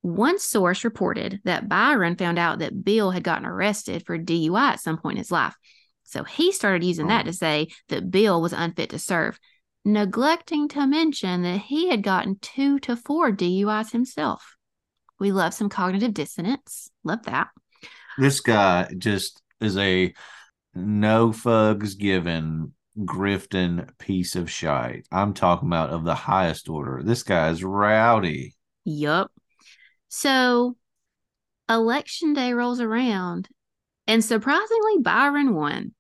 One source reported that Byron found out that Bill had gotten arrested for D U I at some point in his life. So he started using that to say that Bill was unfit to serve, neglecting to mention that he had gotten two to four D U Is himself. We love some cognitive dissonance. Love that. This guy just is a no fugs given, grifting piece of shite. I'm talking about of the highest order. This guy is rowdy. Yup. So election day rolls around, and surprisingly, Byron won.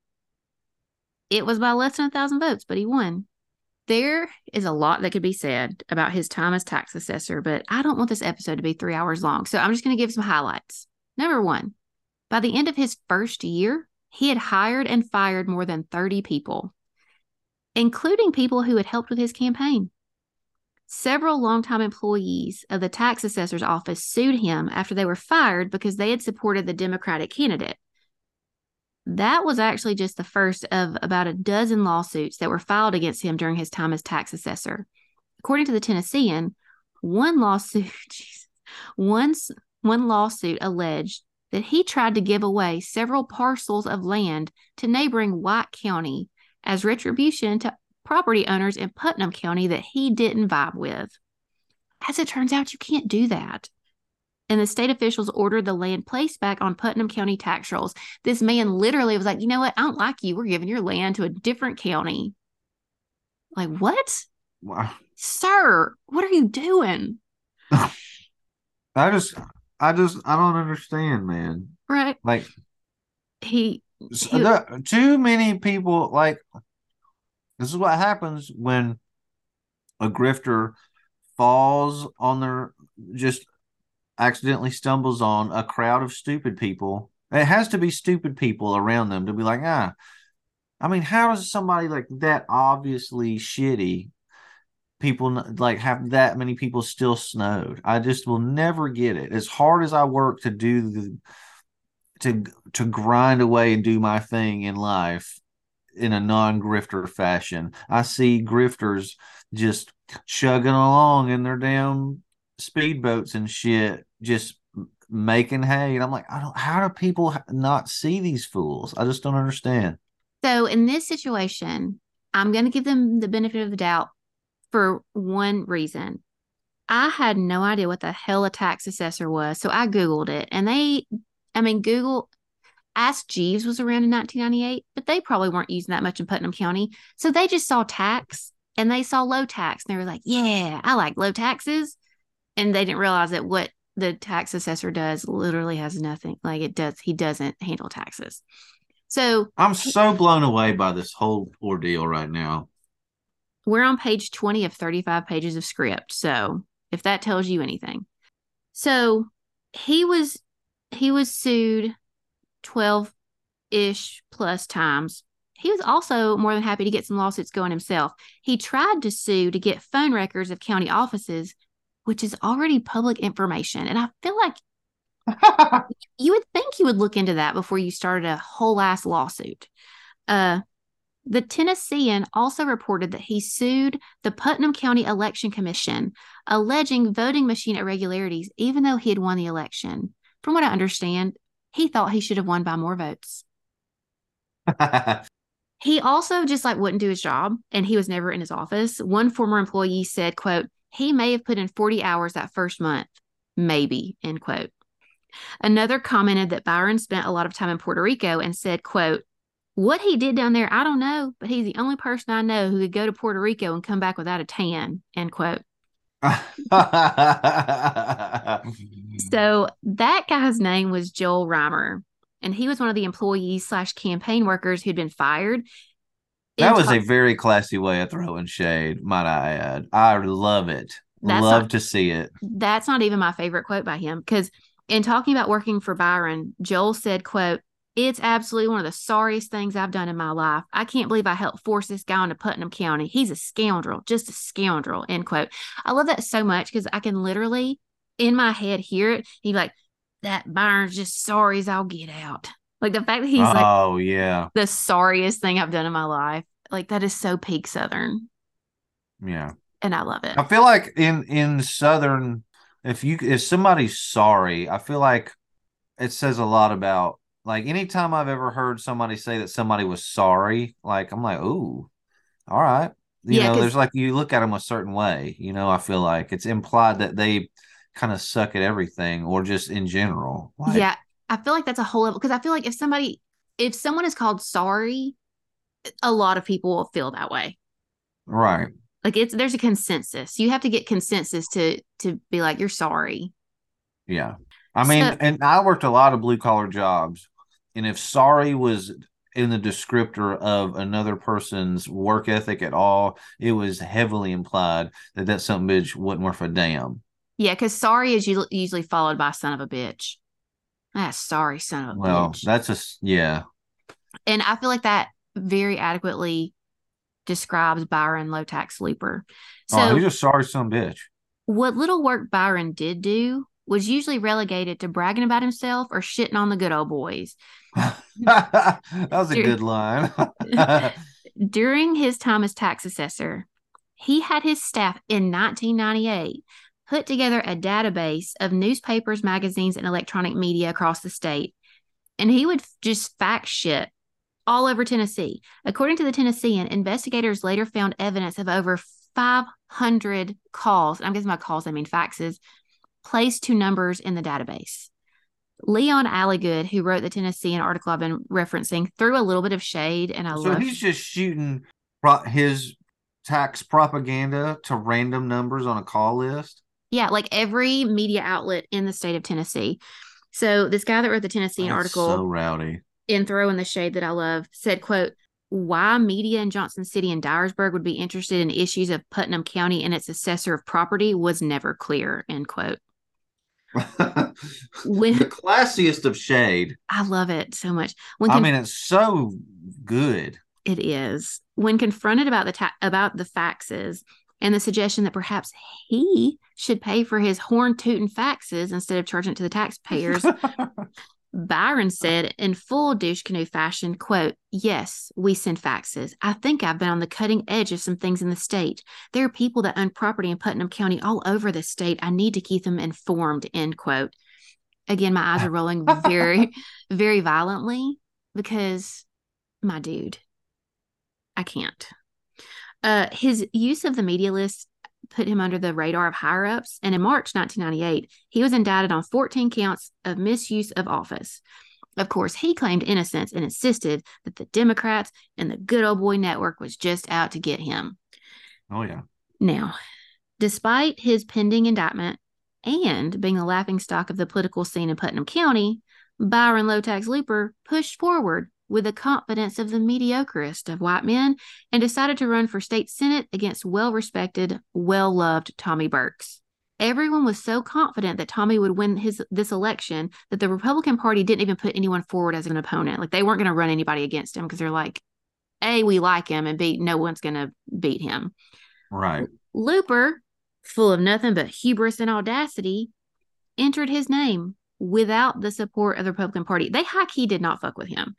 It was by less than a thousand votes, but he won. There is a lot that could be said about his time as tax assessor, but I don't want this episode to be three hours long, so I'm just going to give some highlights. Number one, by the end of his first year, he had hired and fired more than thirty people, including people who had helped with his campaign. Several longtime employees of the tax assessor's office sued him after they were fired because they had supported the Democratic candidate. That was actually just the first of about a dozen lawsuits that were filed against him during his time as tax assessor. According to the Tennessean, one lawsuit, geez, one, one lawsuit alleged that he tried to give away several parcels of land to neighboring White County as retribution to property owners in Putnam County that he didn't vibe with. As it turns out, you can't do that. And the state officials ordered the land placed back on Putnam County tax rolls. This man literally was like, you know what? I don't like you. We're giving your land to a different county. Like, what? Wow. Sir, what are you doing? I just, I just, I don't understand, man. Right. Like, he, he there, too many people, like, this is what happens when a grifter falls on their, just accidentally stumbles on a crowd of stupid people. It has to be stupid people around them to be like, ah, I mean, how does somebody like that obviously shitty people like have that many people still snowed? I just will never get it. As hard as I work to do the, to, to grind away and do my thing in life, in a non-grifter fashion, I see grifters just chugging along in their damn speedboats and shit, just making hay. And I'm like, I don't, how do people not see these fools? I just don't understand. So in this situation, I'm going to give them the benefit of the doubt for one reason. I had no idea what the hell a tax assessor was. So I Googled it, and they, I mean, Google, Ask Jeeves was around in nineteen ninety-eight, but they probably weren't using that much in Putnam County. So they just saw tax, and they saw low tax, and they were like, yeah, I like low taxes. And they didn't realize that what the tax assessor does literally has nothing. Like it does, he doesn't handle taxes. So I'm so blown away by this whole ordeal right now. We're on page twenty of thirty-five pages of script. So if that tells you anything. So he was he was sued twelve-ish plus times. He was also more than happy to get some lawsuits going himself. He tried to sue to get phone records of county offices, which is already public information. And I feel like you would think you would look into that before you started a whole ass lawsuit. Uh, the Tennessean also reported that he sued the Putnam County Election Commission, alleging voting machine irregularities, even though he had won the election. From what I understand, he thought he should have won by more votes. He also just like wouldn't do his job, and he was never in his office. One former employee said, quote, "He may have put in forty hours that first month, maybe," end quote. Another commented that Byron spent a lot of time in Puerto Rico and said, quote, "What he did down there, I don't know, but he's the only person I know who could go to Puerto Rico and come back without a tan," end quote. So that guy's name was Joel Reimer, and he was one of the employees slash campaign workers who'd been fired. That was a very classy way of throwing shade, might I add. I love it. Love to see it. That's not even my favorite quote by him, because in talking about working for Byron, Joel said, quote, "It's absolutely one of the sorriest things I've done in my life. I can't believe I helped force this guy into Putnam County. He's a scoundrel, just a scoundrel," end quote. I love that so much because I can literally, in my head, hear it. He's like, "That Byron's just sorry as I'll get out." Like the fact that he's oh, like, "Oh, yeah, the sorriest thing I've done in my life." Like that is so peak Southern. Yeah. And I love it. I feel like in, in Southern, if you if somebody's sorry, I feel like it says a lot about. Like, anytime I've ever heard somebody say that somebody was sorry, like, I'm like, ooh, all right. You yeah, know, there's like, you look at them a certain way. You know, I feel like it's implied that they kind of suck at everything or just in general. Like, yeah, I feel like that's a whole level. Because I feel like if somebody, if someone is called sorry, a lot of people will feel that way. Right. Like, it's there's a consensus. You have to get consensus to to be like, you're sorry. Yeah. I mean, so, and I worked a lot of blue-collar jobs. And if sorry was in the descriptor of another person's work ethic at all, it was heavily implied that that some bitch wasn't worth a damn. Yeah, because sorry is usually followed by son of a bitch. Ah, sorry, son of a well, bitch. Well, that's a, yeah. And I feel like that very adequately describes Byron Low Tax Looper. So oh, he's a sorry son of a bitch. What little work Byron did do was usually relegated to bragging about himself or shitting on the good old boys. That was a good line. During his time as tax assessor, he had his staff in nineteen ninety-eight put together a database of newspapers, magazines, and electronic media across the state. And he would just fact shit all over Tennessee. According to the Tennessean, investigators later found evidence of over five hundred calls. I'm guessing by calls, I mean faxes. Placed two numbers in the database. Leon Alligood, who wrote the Tennessean article I've been referencing, threw a little bit of shade, and I so love. So he's just shooting pro- his tax propaganda to random numbers on a call list. Yeah, like every media outlet in the state of Tennessee. So this guy that wrote the Tennessean That's article, so rowdy, in throwing the shade that I love, said, "Quote: Why media in Johnson City and Dyersburg would be interested in issues of Putnam County and its assessor of property was never clear." End quote. When, the classiest of shade. I love it so much. When con- I mean, it's so good. It is. When confronted about the ta- about the faxes and the suggestion that perhaps he should pay for his horn-tooting faxes instead of charging it to the taxpayers, Byron said in full douche canoe fashion, quote, "Yes, we send faxes. I think I've been on the cutting edge of some things in the state. There are people that own property in Putnam County all over the state. I need to keep them informed," end quote. Again, my eyes are rolling very, very violently because, my dude, I can't. Uh, his use of the media list put him under the radar of higher-ups, and in March nineteen ninety-eight, he was indicted on fourteen counts of misuse of office. Of course, he claimed innocence and insisted that the Democrats and the good old boy network was just out to get him. Oh, yeah. Now, despite his pending indictment and being the laughingstock of the political scene in Putnam County, Byron Low Tax Looper pushed forward with the confidence of the mediocrist of white men and decided to run for state senate against well-respected, well-loved Tommy Burks. Everyone was so confident that Tommy would win his this election that the Republican Party didn't even put anyone forward as an opponent. Like, they weren't going to run anybody against him because they're like, A, we like him, and B, no one's going to beat him. Right. Looper, full of nothing but hubris and audacity, entered his name without the support of the Republican Party. They high-key did not fuck with him.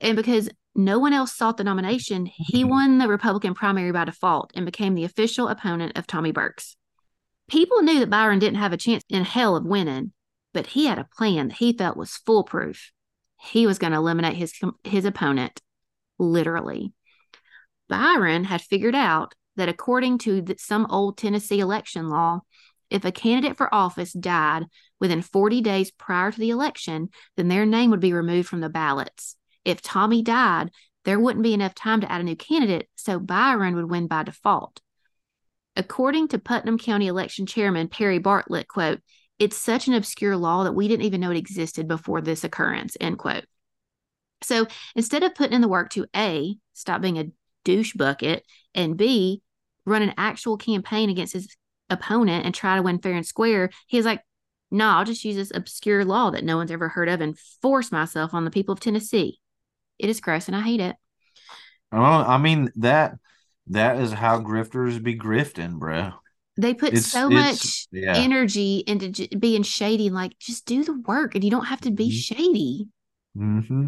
And because no one else sought the nomination, he won the Republican primary by default and became the official opponent of Tommy Burks. People knew that Byron didn't have a chance in hell of winning, but he had a plan that he felt was foolproof. He was going to eliminate his his opponent, literally. Byron had figured out that according to the, some old Tennessee election law, if a candidate for office died within forty days prior to the election, then their name would be removed from the ballots. If Tommy died, there wouldn't be enough time to add a new candidate, so Byron would win by default. According to Putnam County election chairman Perry Bartlett, quote, "It's such an obscure law that we didn't even know it existed before this occurrence," end quote. So instead of putting in the work to A, stop being a douche bucket, and B, run an actual campaign against his opponent and try to win fair and square, he's like, no, nah, I'll just use this obscure law that no one's ever heard of and force myself on the people of Tennessee. It is gross and I hate it. Oh, I mean, that... That is how grifters be grifting, bro. They put it's, so much yeah. energy into j- being shady. Like, just do the work and you don't have to be mm-hmm. shady. Mm-hmm.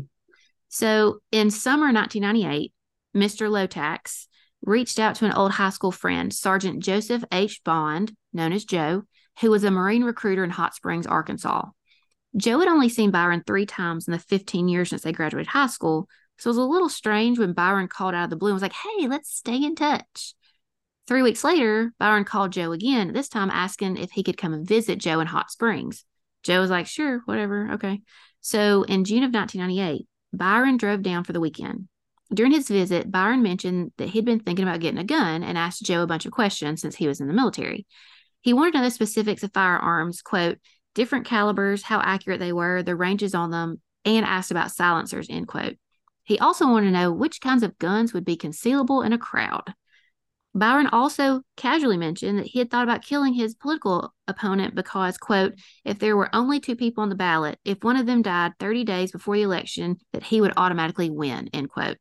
So in summer nineteen ninety-eight, Mister Low Tax reached out to an old high school friend, Sergeant Joseph H. Bond, known as Joe, who was a Marine recruiter in Hot Springs, Arkansas. Joe had only seen Byron three times in the fifteen years since they graduated high school, so it was a little strange when Byron called out of the blue and was like, hey, let's stay in touch. Three weeks later, Byron called Joe again, this time asking if he could come and visit Joe in Hot Springs. Joe was like, sure, whatever, okay. So in June of nineteen ninety-eight, Byron drove down for the weekend. During his visit, Byron mentioned that he'd been thinking about getting a gun and asked Joe a bunch of questions since he was in the military. He wanted to know the specifics of firearms, quote, different calibers, how accurate they were, the ranges on them, and asked about silencers, end quote. He also wanted to know which kinds of guns would be concealable in a crowd. Byron also casually mentioned that he had thought about killing his political opponent because, quote, if there were only two people on the ballot, if one of them died thirty days before the election, that he would automatically win, end quote.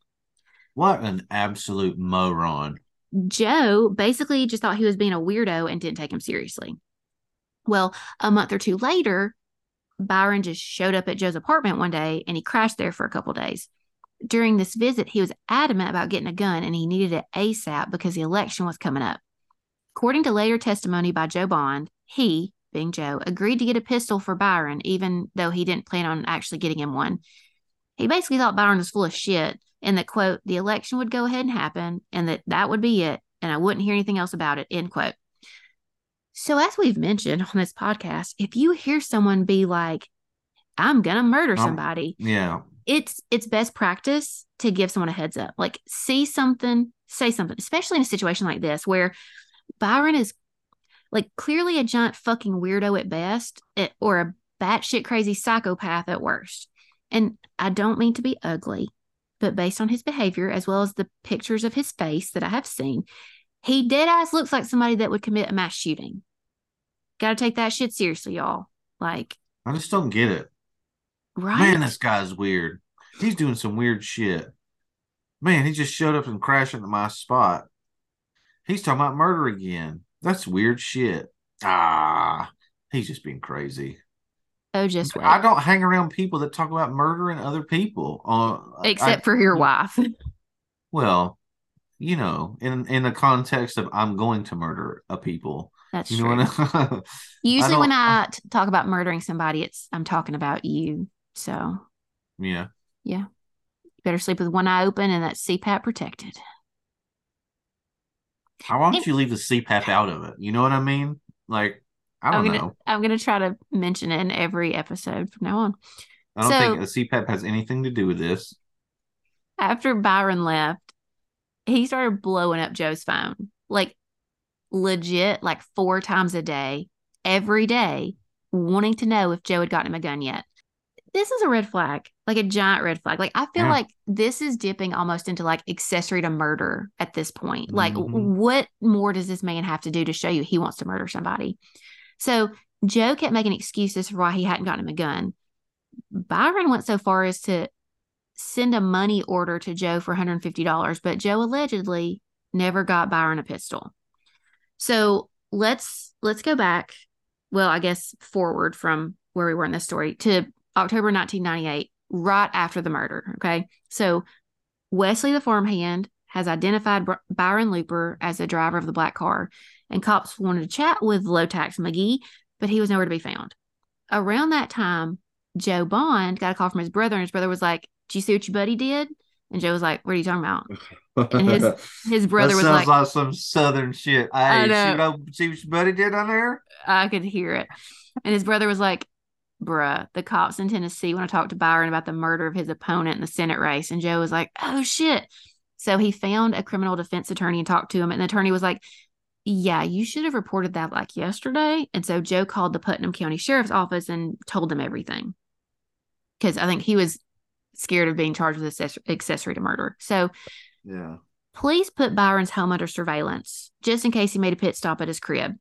What an absolute moron. Joe basically just thought he was being a weirdo and didn't take him seriously. Well, a month or two later, Byron just showed up at Joe's apartment one day and he crashed there for a couple days. During this visit, he was adamant about getting a gun and he needed it ASAP because the election was coming up. According to later testimony by Joe Bond, he, being Joe, agreed to get a pistol for Byron, even though he didn't plan on actually getting him one. He basically thought Byron was full of shit and that, quote, the election would go ahead and happen and that that would be it and I wouldn't hear anything else about it, end quote. So as we've mentioned on this podcast, if you hear someone be like, I'm going to murder um, somebody. Yeah. It's it's best practice to give someone a heads up. Like, see something, say something, especially in a situation like this where Byron is, like, clearly a giant fucking weirdo at best or a batshit crazy psychopath at worst. And I don't mean to be ugly, but based on his behavior as well as the pictures of his face that I have seen, he deadass looks like somebody that would commit a mass shooting. Got to take that shit seriously, y'all. Like, I just don't get it. Right. Man, this guy's weird. He's doing some weird shit. Man, he just showed up and crashed into my spot. He's talking about murder again. That's weird shit. Ah, he's just being crazy. Oh, just wait. I don't hang around people that talk about murdering other people. Uh, Except I, for your wife. Well, you know, in in the context of I'm going to murder a people. That's you know true. I, Usually I when I talk about murdering somebody, it's I'm talking about you. So, yeah. Yeah. You better sleep with one eye open and that's C PAP protected. Why don't and, you leave the C PAP out of it? You know what I mean? Like, I don't I'm gonna, know. I'm going to try to mention it in every episode from now on. I don't so, think a C PAP has anything to do with this. After Byron left, he started blowing up Joe's phone. Like, legit, like four times a day, every day, wanting to know if Joe had gotten him a gun yet. this is a red flag, like a giant red flag. Like, I feel yeah. like this is dipping almost into like accessory to murder at this point. Like, mm-hmm. what more does this man have to do to show you he wants to murder somebody? So Joe kept making excuses for why he hadn't gotten him a gun. Byron went so far as to send a money order to Joe for one hundred fifty dollars, but Joe allegedly never got Byron a pistol. So let's let's go back, well, I guess forward from where we were in this story to October nineteen ninety-eight, right after the murder, okay? So Wesley, the farmhand, has identified Br- Byron Looper as the driver of the black car, and cops wanted to chat with Low Tax McGee, but he was nowhere to be found. Around that time, Joe Bond got a call from his brother, and his brother was like, "Do you see what your buddy did?" And Joe was like, "What are you talking about?" And his his brother was like, "That sounds like some Southern shit. Hey, I know. See, what, see what your buddy did on there?" I could hear it. And his brother was like, "Bruh, the cops in Tennessee want to talk to Byron about the murder of his opponent in the Senate race." And Joe was like, "Oh, shit." So he found a criminal defense attorney and talked to him. And the attorney was like, "Yeah, you should have reported that like yesterday." And so Joe called the Putnam County Sheriff's Office and told them everything, because I think he was scared of being charged with access- accessory to murder. So yeah, police put Byron's home under surveillance just in case he made a pit stop at his crib.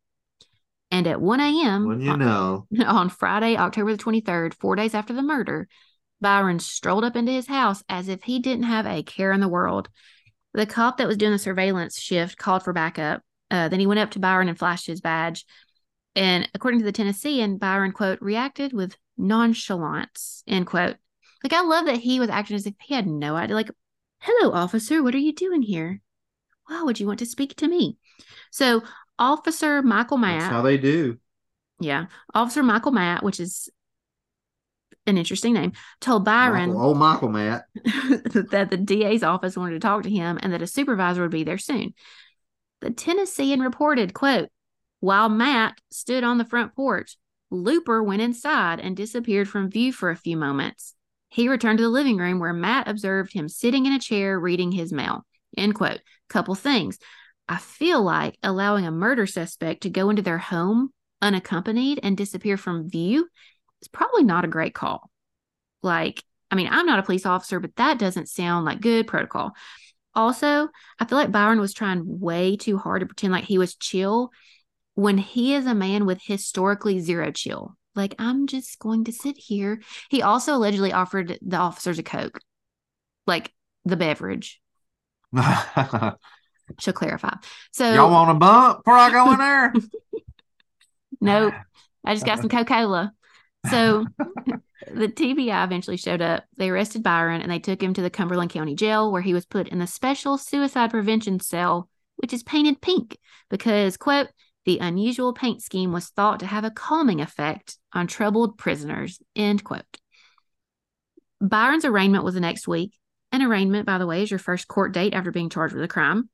And at one a.m. When you on, know. on Friday, October the twenty-third, four days after the murder, Byron strolled up into his house as if he didn't have a care in the world. The cop that was doing the surveillance shift called for backup. Uh, then he went up to Byron and flashed his badge. And according to the Tennessean, Byron, quote, reacted with nonchalance, end quote. Like, I love that he was acting as if he had no idea. Like, "Hello, officer, what are you doing here? Why would you want to speak to me?" So Officer Michael Matt. That's how they do. Yeah. Officer Michael Matt, which is an interesting name, told Byron. Michael, oh, Michael Matt. That the D A's office wanted to talk to him and that a supervisor would be there soon. The Tennessean reported, quote, "While Matt stood on the front porch, Looper went inside and disappeared from view for a few moments. He returned to the living room where Matt observed him sitting in a chair reading his mail," end quote. Couple things. I feel like allowing a murder suspect to go into their home unaccompanied and disappear from view is probably not a great call. Like, I mean, I'm not a police officer, but that doesn't sound like good protocol. Also, I feel like Byron was trying way too hard to pretend like he was chill when he is a man with historically zero chill. Like, "I'm just going to sit here." He also allegedly offered the officers a Coke, like the beverage. She'll clarify. So y'all want a bump before I go in there? Nope. I just got some Coca-Cola. So the T B I eventually showed up. They arrested Byron and they took him to the Cumberland County Jail, where he was put in the special suicide prevention cell, which is painted pink because, quote, "the unusual paint scheme was thought to have a calming effect on troubled prisoners," end quote. Byron's arraignment was the next week. An arraignment, by the way, is your first court date after being charged with a crime.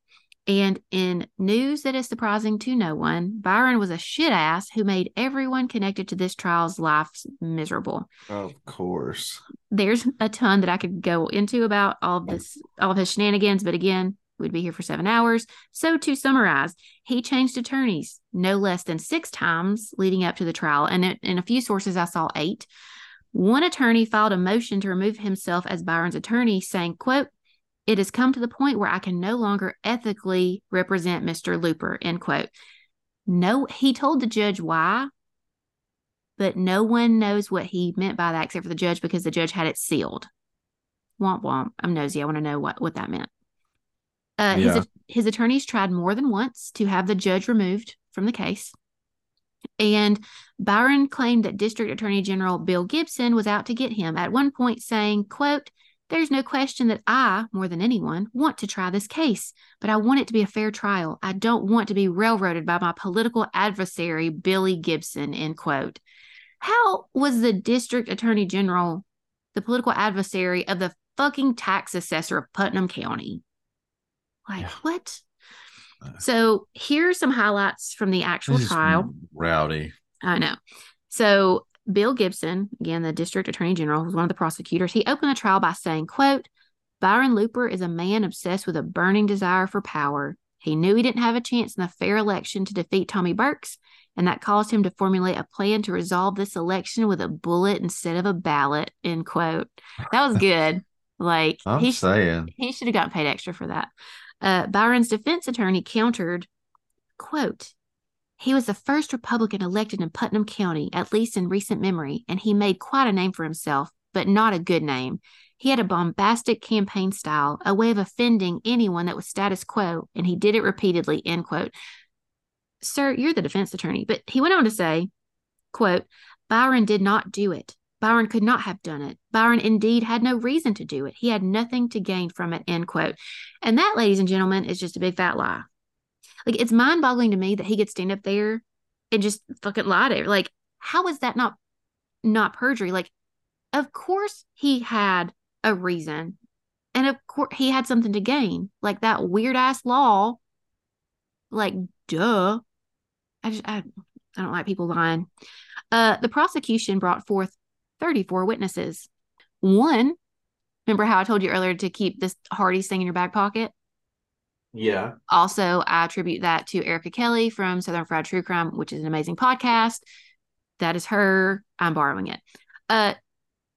And in news that is surprising to no one, Byron was a shit ass who made everyone connected to this trial's lives miserable. Of course. There's a ton that I could go into about all of this, all of his shenanigans, but again, we'd be here for seven hours. So to summarize, he changed attorneys no less than six times leading up to the trial. And in a few sources, I saw eight. One attorney filed a motion to remove himself as Byron's attorney, saying, quote, "It has come to the point where I can no longer ethically represent Mister Looper," end quote. No, he told the judge why, but no one knows what he meant by that except for the judge, because the judge had it sealed. Womp womp. I'm nosy. I want to know what, what that meant. Uh, yeah. his, his attorneys tried more than once to have the judge removed from the case. And Byron claimed that District Attorney General Bill Gibson was out to get him, at one point saying, quote, "There's no question that I, more than anyone, want to try this case, but I want it to be a fair trial. I don't want to be railroaded by my political adversary, Billy Gibson," end quote. How was the District Attorney General the political adversary of the fucking tax assessor of Putnam County? Like, yeah. What? Uh, so here's some highlights from the actual trial. Rowdy. I know. So Bill Gibson, again, the District Attorney General, was one of the prosecutors. He opened the trial by saying, quote, "Byron Looper is a man obsessed with a burning desire for power. He knew he didn't have a chance in a fair election to defeat Tommy Burks, and that caused him to formulate a plan to resolve this election with a bullet instead of a ballot, end quote. That was good. Like, I'm he saying. Should, he should have gotten paid extra for that. Uh, Byron's defense attorney countered, quote, "He was the first Republican elected in Putnam County, at least in recent memory, and he made quite a name for himself, but not a good name. He had a bombastic campaign style, a way of offending anyone that was status quo, and he did it repeatedly," end quote. Sir, you're the defense attorney. But he went on to say, quote, "Byron did not do it. Byron could not have done it. Byron indeed had no reason to do it. He had nothing to gain from it," end quote. And that, ladies and gentlemen, is just a big fat lie. Like, it's mind-boggling to me that he could stand up there and just fucking lie to her. Like, how is that not not perjury? Like, of course he had a reason. And of course he had something to gain. Like, that weird ass law. Like, duh. I just I, I don't like people lying. Uh, the prosecution brought forth thirty-four witnesses. One, remember how I told you earlier to keep this Hardee's thing in your back pocket? Yeah. Also, I attribute that to Erica Kelly from Southern Fried True Crime, which is an amazing podcast. That is her. I'm borrowing it. Uh,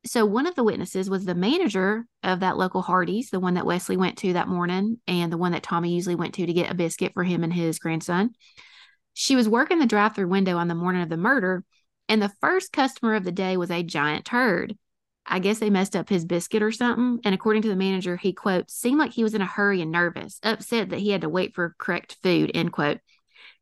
so one of the witnesses was the manager of that local Hardee's, the one that Wesley went to that morning and the one that Tommy usually went to to get a biscuit for him and his grandson. She was working the drive-thru window on the morning of the murder, and the first customer of the day was a giant turd. I guess they messed up his biscuit or something. And according to the manager, he, quote, "seemed like he was in a hurry and nervous, upset that he had to wait for correct food," end quote.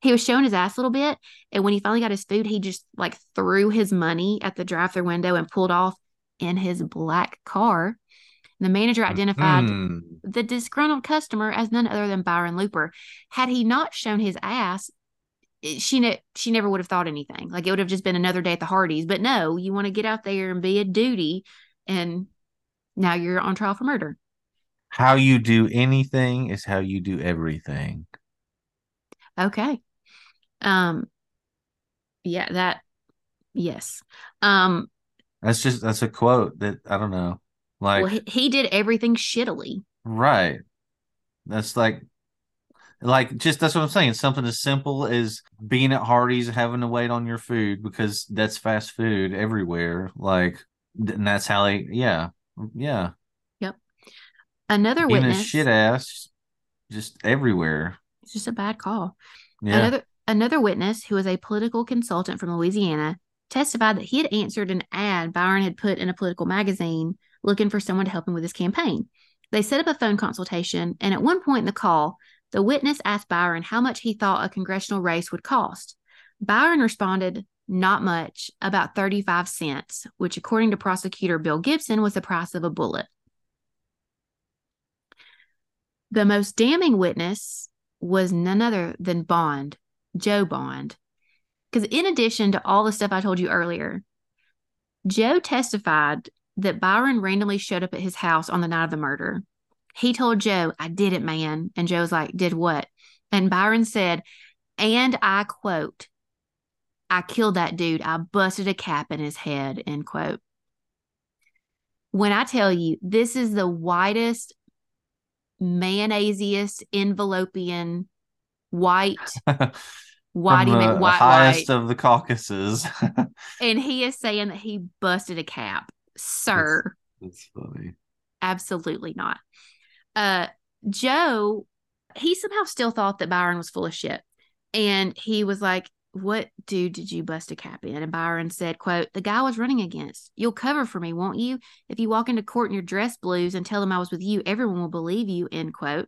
He was showing his ass a little bit. And when he finally got his food, he just like threw his money at the drive-thru window and pulled off in his black car. The manager identified mm-hmm. the disgruntled customer as none other than Byron Looper. Had he not shown his ass, she ne- she never would have thought anything. Like, it would have just been another day at the Hardee's. But no, you want to get out there and be a duty, and now you're on trial for murder. How you do anything is how you do everything. Okay. Um. Yeah. That. Yes. Um. That's just that's a quote that I don't know. Like, well, he, he did everything shittily. Right. That's like. Like, just that's what I'm saying. Something as simple as being at Hardee's and having to wait on your food, because that's fast food everywhere. Like, and that's how they, yeah, yeah. Yep. Another being witness. A shit ass, just everywhere. It's just a bad call. Yeah. Another, another witness, who is a political consultant from Louisiana, testified that he had answered an ad Byron had put in a political magazine looking for someone to help him with his campaign. They set up a phone consultation, and at one point in the call, the witness asked Byron how much he thought a congressional race would cost. Byron responded, "Not much, about thirty-five cents, which, according to prosecutor Bill Gibson, was the price of a bullet." The most damning witness was none other than Bond, Joe Bond. Because in addition to all the stuff I told you earlier, Joe testified that Byron randomly showed up at his house on the night of the murder. He told Joe, "I did it, man." And Joe's like, "Did what?" And Byron said, "And I quote, I killed that dude. I busted a cap in his head," end quote. When I tell you, this is the widest, mayonnaiseiest, envelopian, white, whitey, white, white, highest white. Of the Caucasus. And he is saying that he busted a cap. Sir. That's, that's funny. Absolutely not. Uh, Joe, he somehow still thought that Byron was full of shit. And he was like, "What dude did you bust a cap in?" And Byron said, quote, "The guy I was running against. You'll cover for me, won't you? If you walk into court in your dress blues and tell them I was with you, everyone will believe you," end quote.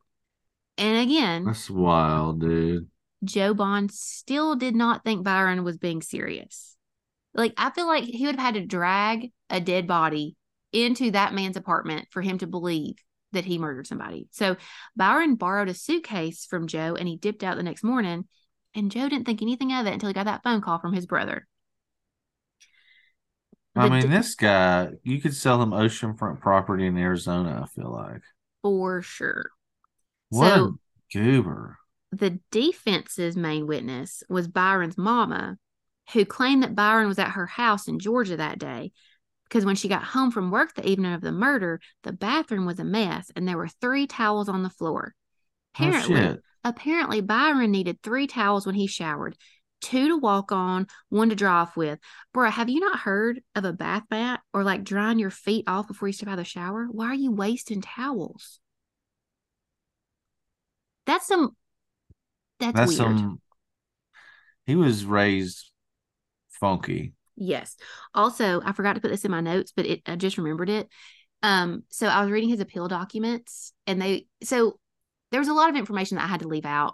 And again, that's wild, dude. Joe Bond still did not think Byron was being serious. Like, I feel like he would have had to drag a dead body into that man's apartment for him to believe that he murdered somebody. So Byron borrowed a suitcase from Joe, and he dipped out the next morning, and Joe didn't think anything of it until he got that phone call from his brother. I the mean, d- this guy, you could sell him oceanfront property in Arizona, I feel like. For sure. What so, a goober. The defense's main witness was Byron's mama, who claimed that Byron was at her house in Georgia that day, because when she got home from work the evening of the murder, the bathroom was a mess, and there were three towels on the floor. Apparently, oh, Apparently, Byron needed three towels when he showered, two to walk on, one to dry off with. Bruh, have you not heard of a bath mat or like drying your feet off before you step out of the shower? Why are you wasting towels? That's some, that's, that's weird. Some, he was raised funky. Yes. Also, I forgot to put this in my notes, but it, I just remembered it. Um, so I was reading his appeal documents, and they, so there was a lot of information that I had to leave out.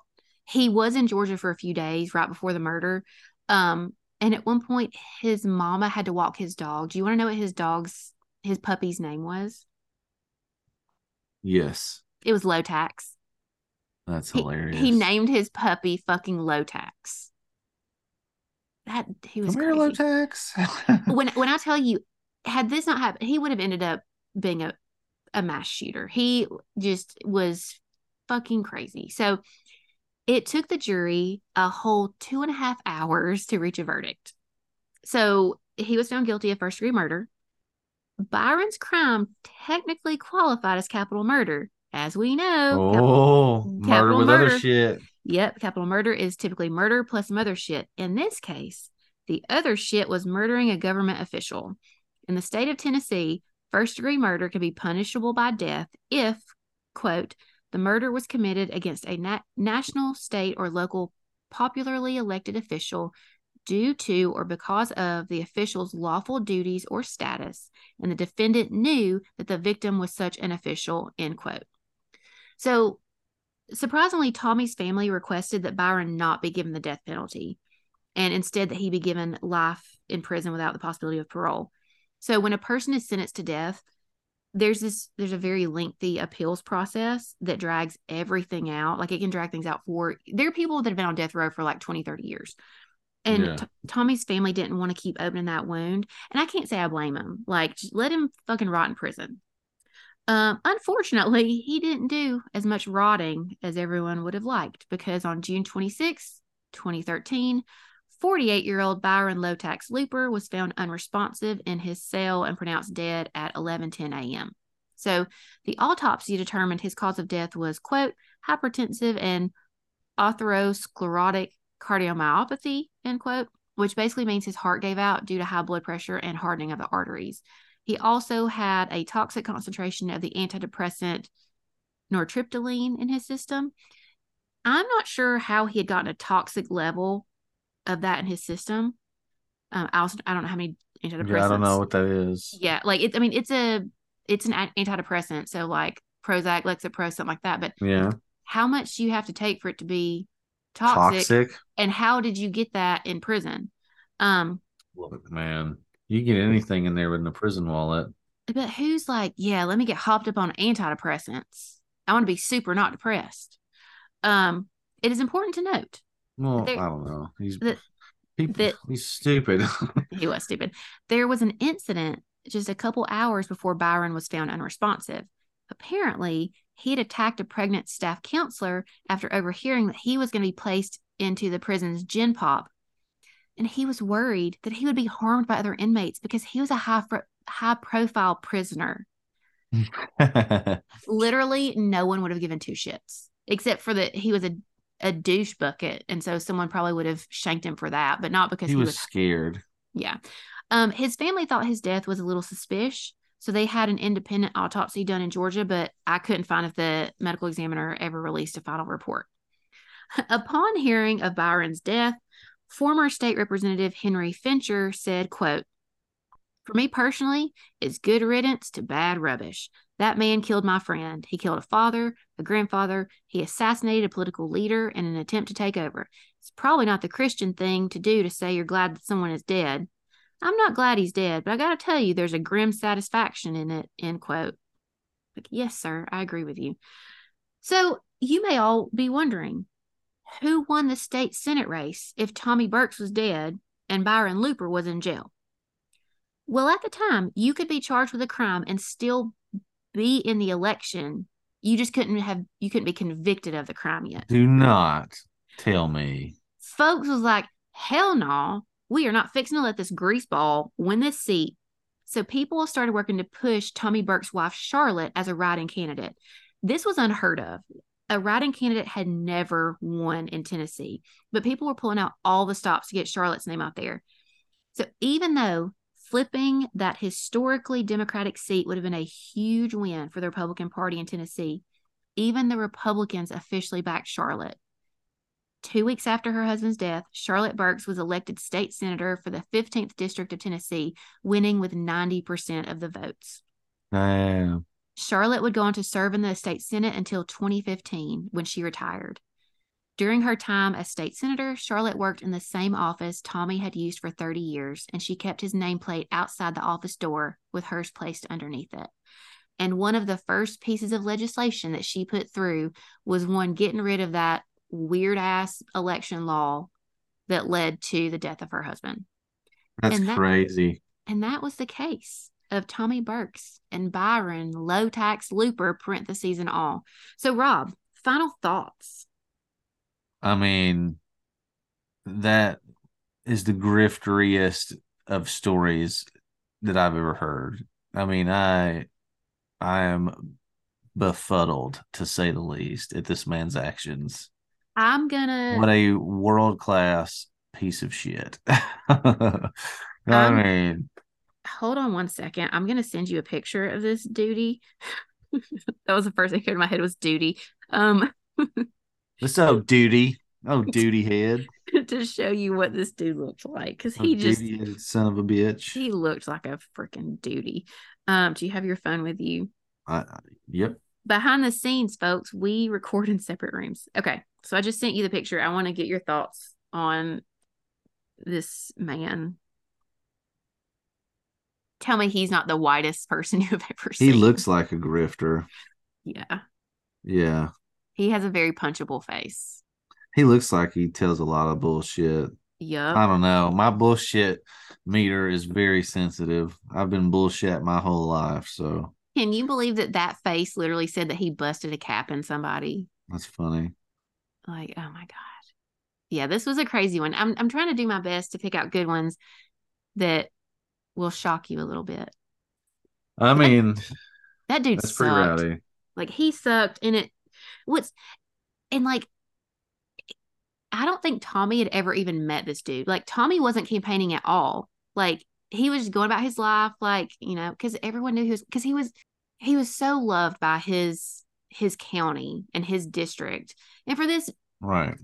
He was in Georgia for a few days right before the murder. Um, and at one point, his mama had to walk his dog. Do you want to know what his dog's, his puppy's name was? Yes. It was Low Tax. That's hilarious. He, he named his puppy fucking Low Tax. That he was crazy. Low Tax. when when I tell you, had this not happened, he would have ended up being a, a mass shooter. He just was fucking crazy. So it took the jury a whole two and a half hours to reach a verdict. So he was found guilty of first degree murder. Byron's crime technically qualified as capital murder. As we know, oh, capital, murder capital with murder. Other shit. Yep, capital murder is typically murder plus some other shit. In this case, the other shit was murdering a government official. In the state of Tennessee, first-degree murder can be punishable by death if, quote, the murder was committed against a na- national, state, or local popularly elected official due to or because of the official's lawful duties or status, and the defendant knew that the victim was such an official, end quote. So, surprisingly, Tommy's family requested that Byron not be given the death penalty, and instead that he be given life in prison without the possibility of parole. So when a person is sentenced to death, there's this there's a very lengthy appeals process that drags everything out. Like, it can drag things out for, there are people that have been on death row for like twenty, thirty years. And yeah. T- Tommy's family didn't want to keep opening that wound. And I can't say I blame him. Like, let him fucking rot in prison. Um, unfortunately, he didn't do as much rotting as everyone would have liked, because on June twenty-sixth, twenty thirteen, forty-eight-year-old Byron Low Tax Looper was found unresponsive in his cell and pronounced dead at eleven ten a.m. So the autopsy determined his cause of death was, quote, hypertensive and atherosclerotic cardiomyopathy, end quote, which basically means his heart gave out due to high blood pressure and hardening of the arteries. He also had a toxic concentration of the antidepressant nortriptyline in his system. I'm not sure how he had gotten a toxic level of that in his system. Um, I also I don't know how many antidepressants. Yeah, I don't know what that is. Yeah, like it, I mean, it's a it's an antidepressant, so like Prozac, Lexapro, something like that. But yeah, how much you have to take for it to be toxic? toxic? And how did you get that in prison? Um, Look, man. You get anything in there within the prison wallet. But who's like, yeah, let me get hopped up on antidepressants. I want to be super not depressed. Um, it is important to note. Well, there, I don't know. He's the, people, the, he's stupid. He was stupid. There was an incident just a couple hours before Byron was found unresponsive. Apparently, he had attacked a pregnant staff counselor after overhearing that he was going to be placed into the prison's gin pop. And he was worried that he would be harmed by other inmates because he was a high fr- high profile prisoner. Literally, no one would have given two shits, except for that he was a, a douche bucket. And so someone probably would have shanked him for that, but not because he, he was, was scared. Yeah. Um, his family thought his death was a little suspicious. So they had an independent autopsy done in Georgia, but I couldn't find if the medical examiner ever released a final report. Upon hearing of Byron's death, former state representative Henry Fincher said, quote, for me personally, it's good riddance to bad rubbish. That man killed my friend. He killed a father, a grandfather. He assassinated a political leader in an attempt to take over. It's probably not the Christian thing to do to say you're glad that someone is dead. I'm not glad he's dead, but I got to tell you, there's a grim satisfaction in it, end quote. Like, yes, sir, I agree with you. So you may all be wondering, who won the state Senate race if Tommy Burks was dead and Byron Looper was in jail? Well, at the time, you could be charged with a crime and still be in the election. You just couldn't have, you couldn't be convicted of the crime yet. Do not tell me. Folks was like, hell no, we are not fixing to let this greaseball win this seat. So people started working to push Tommy Burks' wife, Charlotte, as a write-in candidate. This was unheard of. A write-in candidate had never won in Tennessee, but people were pulling out all the stops to get Charlotte's name out there. So even though flipping that historically Democratic seat would have been a huge win for the Republican Party in Tennessee, even the Republicans officially backed Charlotte. Two weeks after her husband's death, Charlotte Burks was elected state senator for the fifteenth District of Tennessee, winning with ninety percent of the votes. Damn. Charlotte would go on to serve in the state Senate until twenty fifteen, when she retired. During her time as state senator, Charlotte worked in the same office Tommy had used for thirty years, and she kept his nameplate outside the office door with hers placed underneath it. And one of the first pieces of legislation that she put through was one getting rid of that weird-ass election law that led to the death of her husband. That's and that, crazy. And that was the case of Tommy Burks and Byron Low Tax Looper, parentheses and all. So, Rob, final thoughts? I mean, that is the grifteriest of stories that I've ever heard. I mean, I, I am befuddled, to say the least, at this man's actions. I'm gonna. What a world class piece of shit. I um, mean, hold on one second. I'm gonna send you a picture of this duty. That was the first thing that came to my head was duty. Um, this old duty, oh duty head, to show you what this dude looked like, because he oh, just son of a bitch. He looked like a freaking duty. Um, do you have your phone with you? Uh, yep. Behind the scenes, folks, we record in separate rooms. Okay. So I just sent you the picture. I want to get your thoughts on this man. Tell me he's not the whitest person you've ever seen. He looks like a grifter. Yeah. Yeah. He has a very punchable face. He looks like he tells a lot of bullshit. Yeah. I don't know. My bullshit meter is very sensitive. I've been bullshit my whole life, so. Can you believe that that face literally said that he busted a cap in somebody? That's funny. Like, oh my God. Yeah, this was a crazy one. I'm I'm trying to do my best to pick out good ones that will shock you a little bit. I mean, that, that dude that's sucked. Pretty rowdy. Like, he sucked. And it what's and like I don't think Tommy had ever even met this dude. Like, Tommy wasn't campaigning at all. Like, he was just going about his life, like, you know, because everyone knew he was because he was he was so loved by his his county and his district. And for this right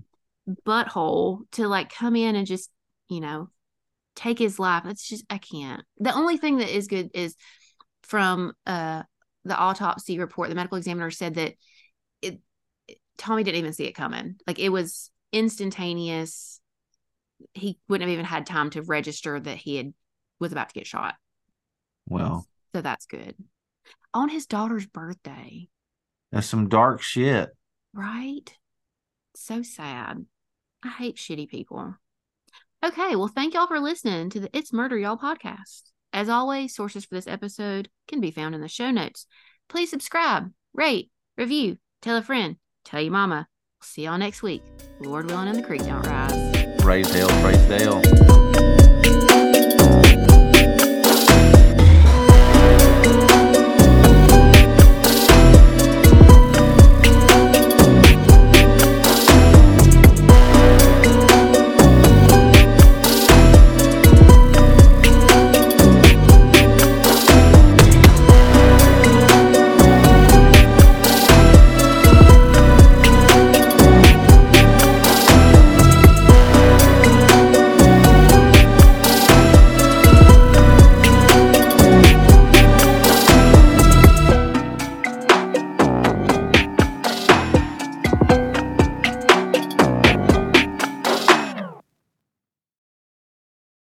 butthole to like come in and just, you know, take his life, that's just, I can't. The only thing that is good is from uh the autopsy report, the medical examiner said that it, it Tommy didn't even see it coming. Like, it was instantaneous. He wouldn't have even had time to register that he had was about to get shot. Well, so that's good. On his daughter's birthday. That's some dark shit. Right? So sad. I hate shitty people. Okay, well, thank y'all for listening to the It's Murder Y'all podcast. As always, sources for this episode can be found in the show notes. Please subscribe, rate, review, tell a friend, tell your mama. We'll see y'all next week. Lord willing, and the creek don't rise. Raise hell, raise hell.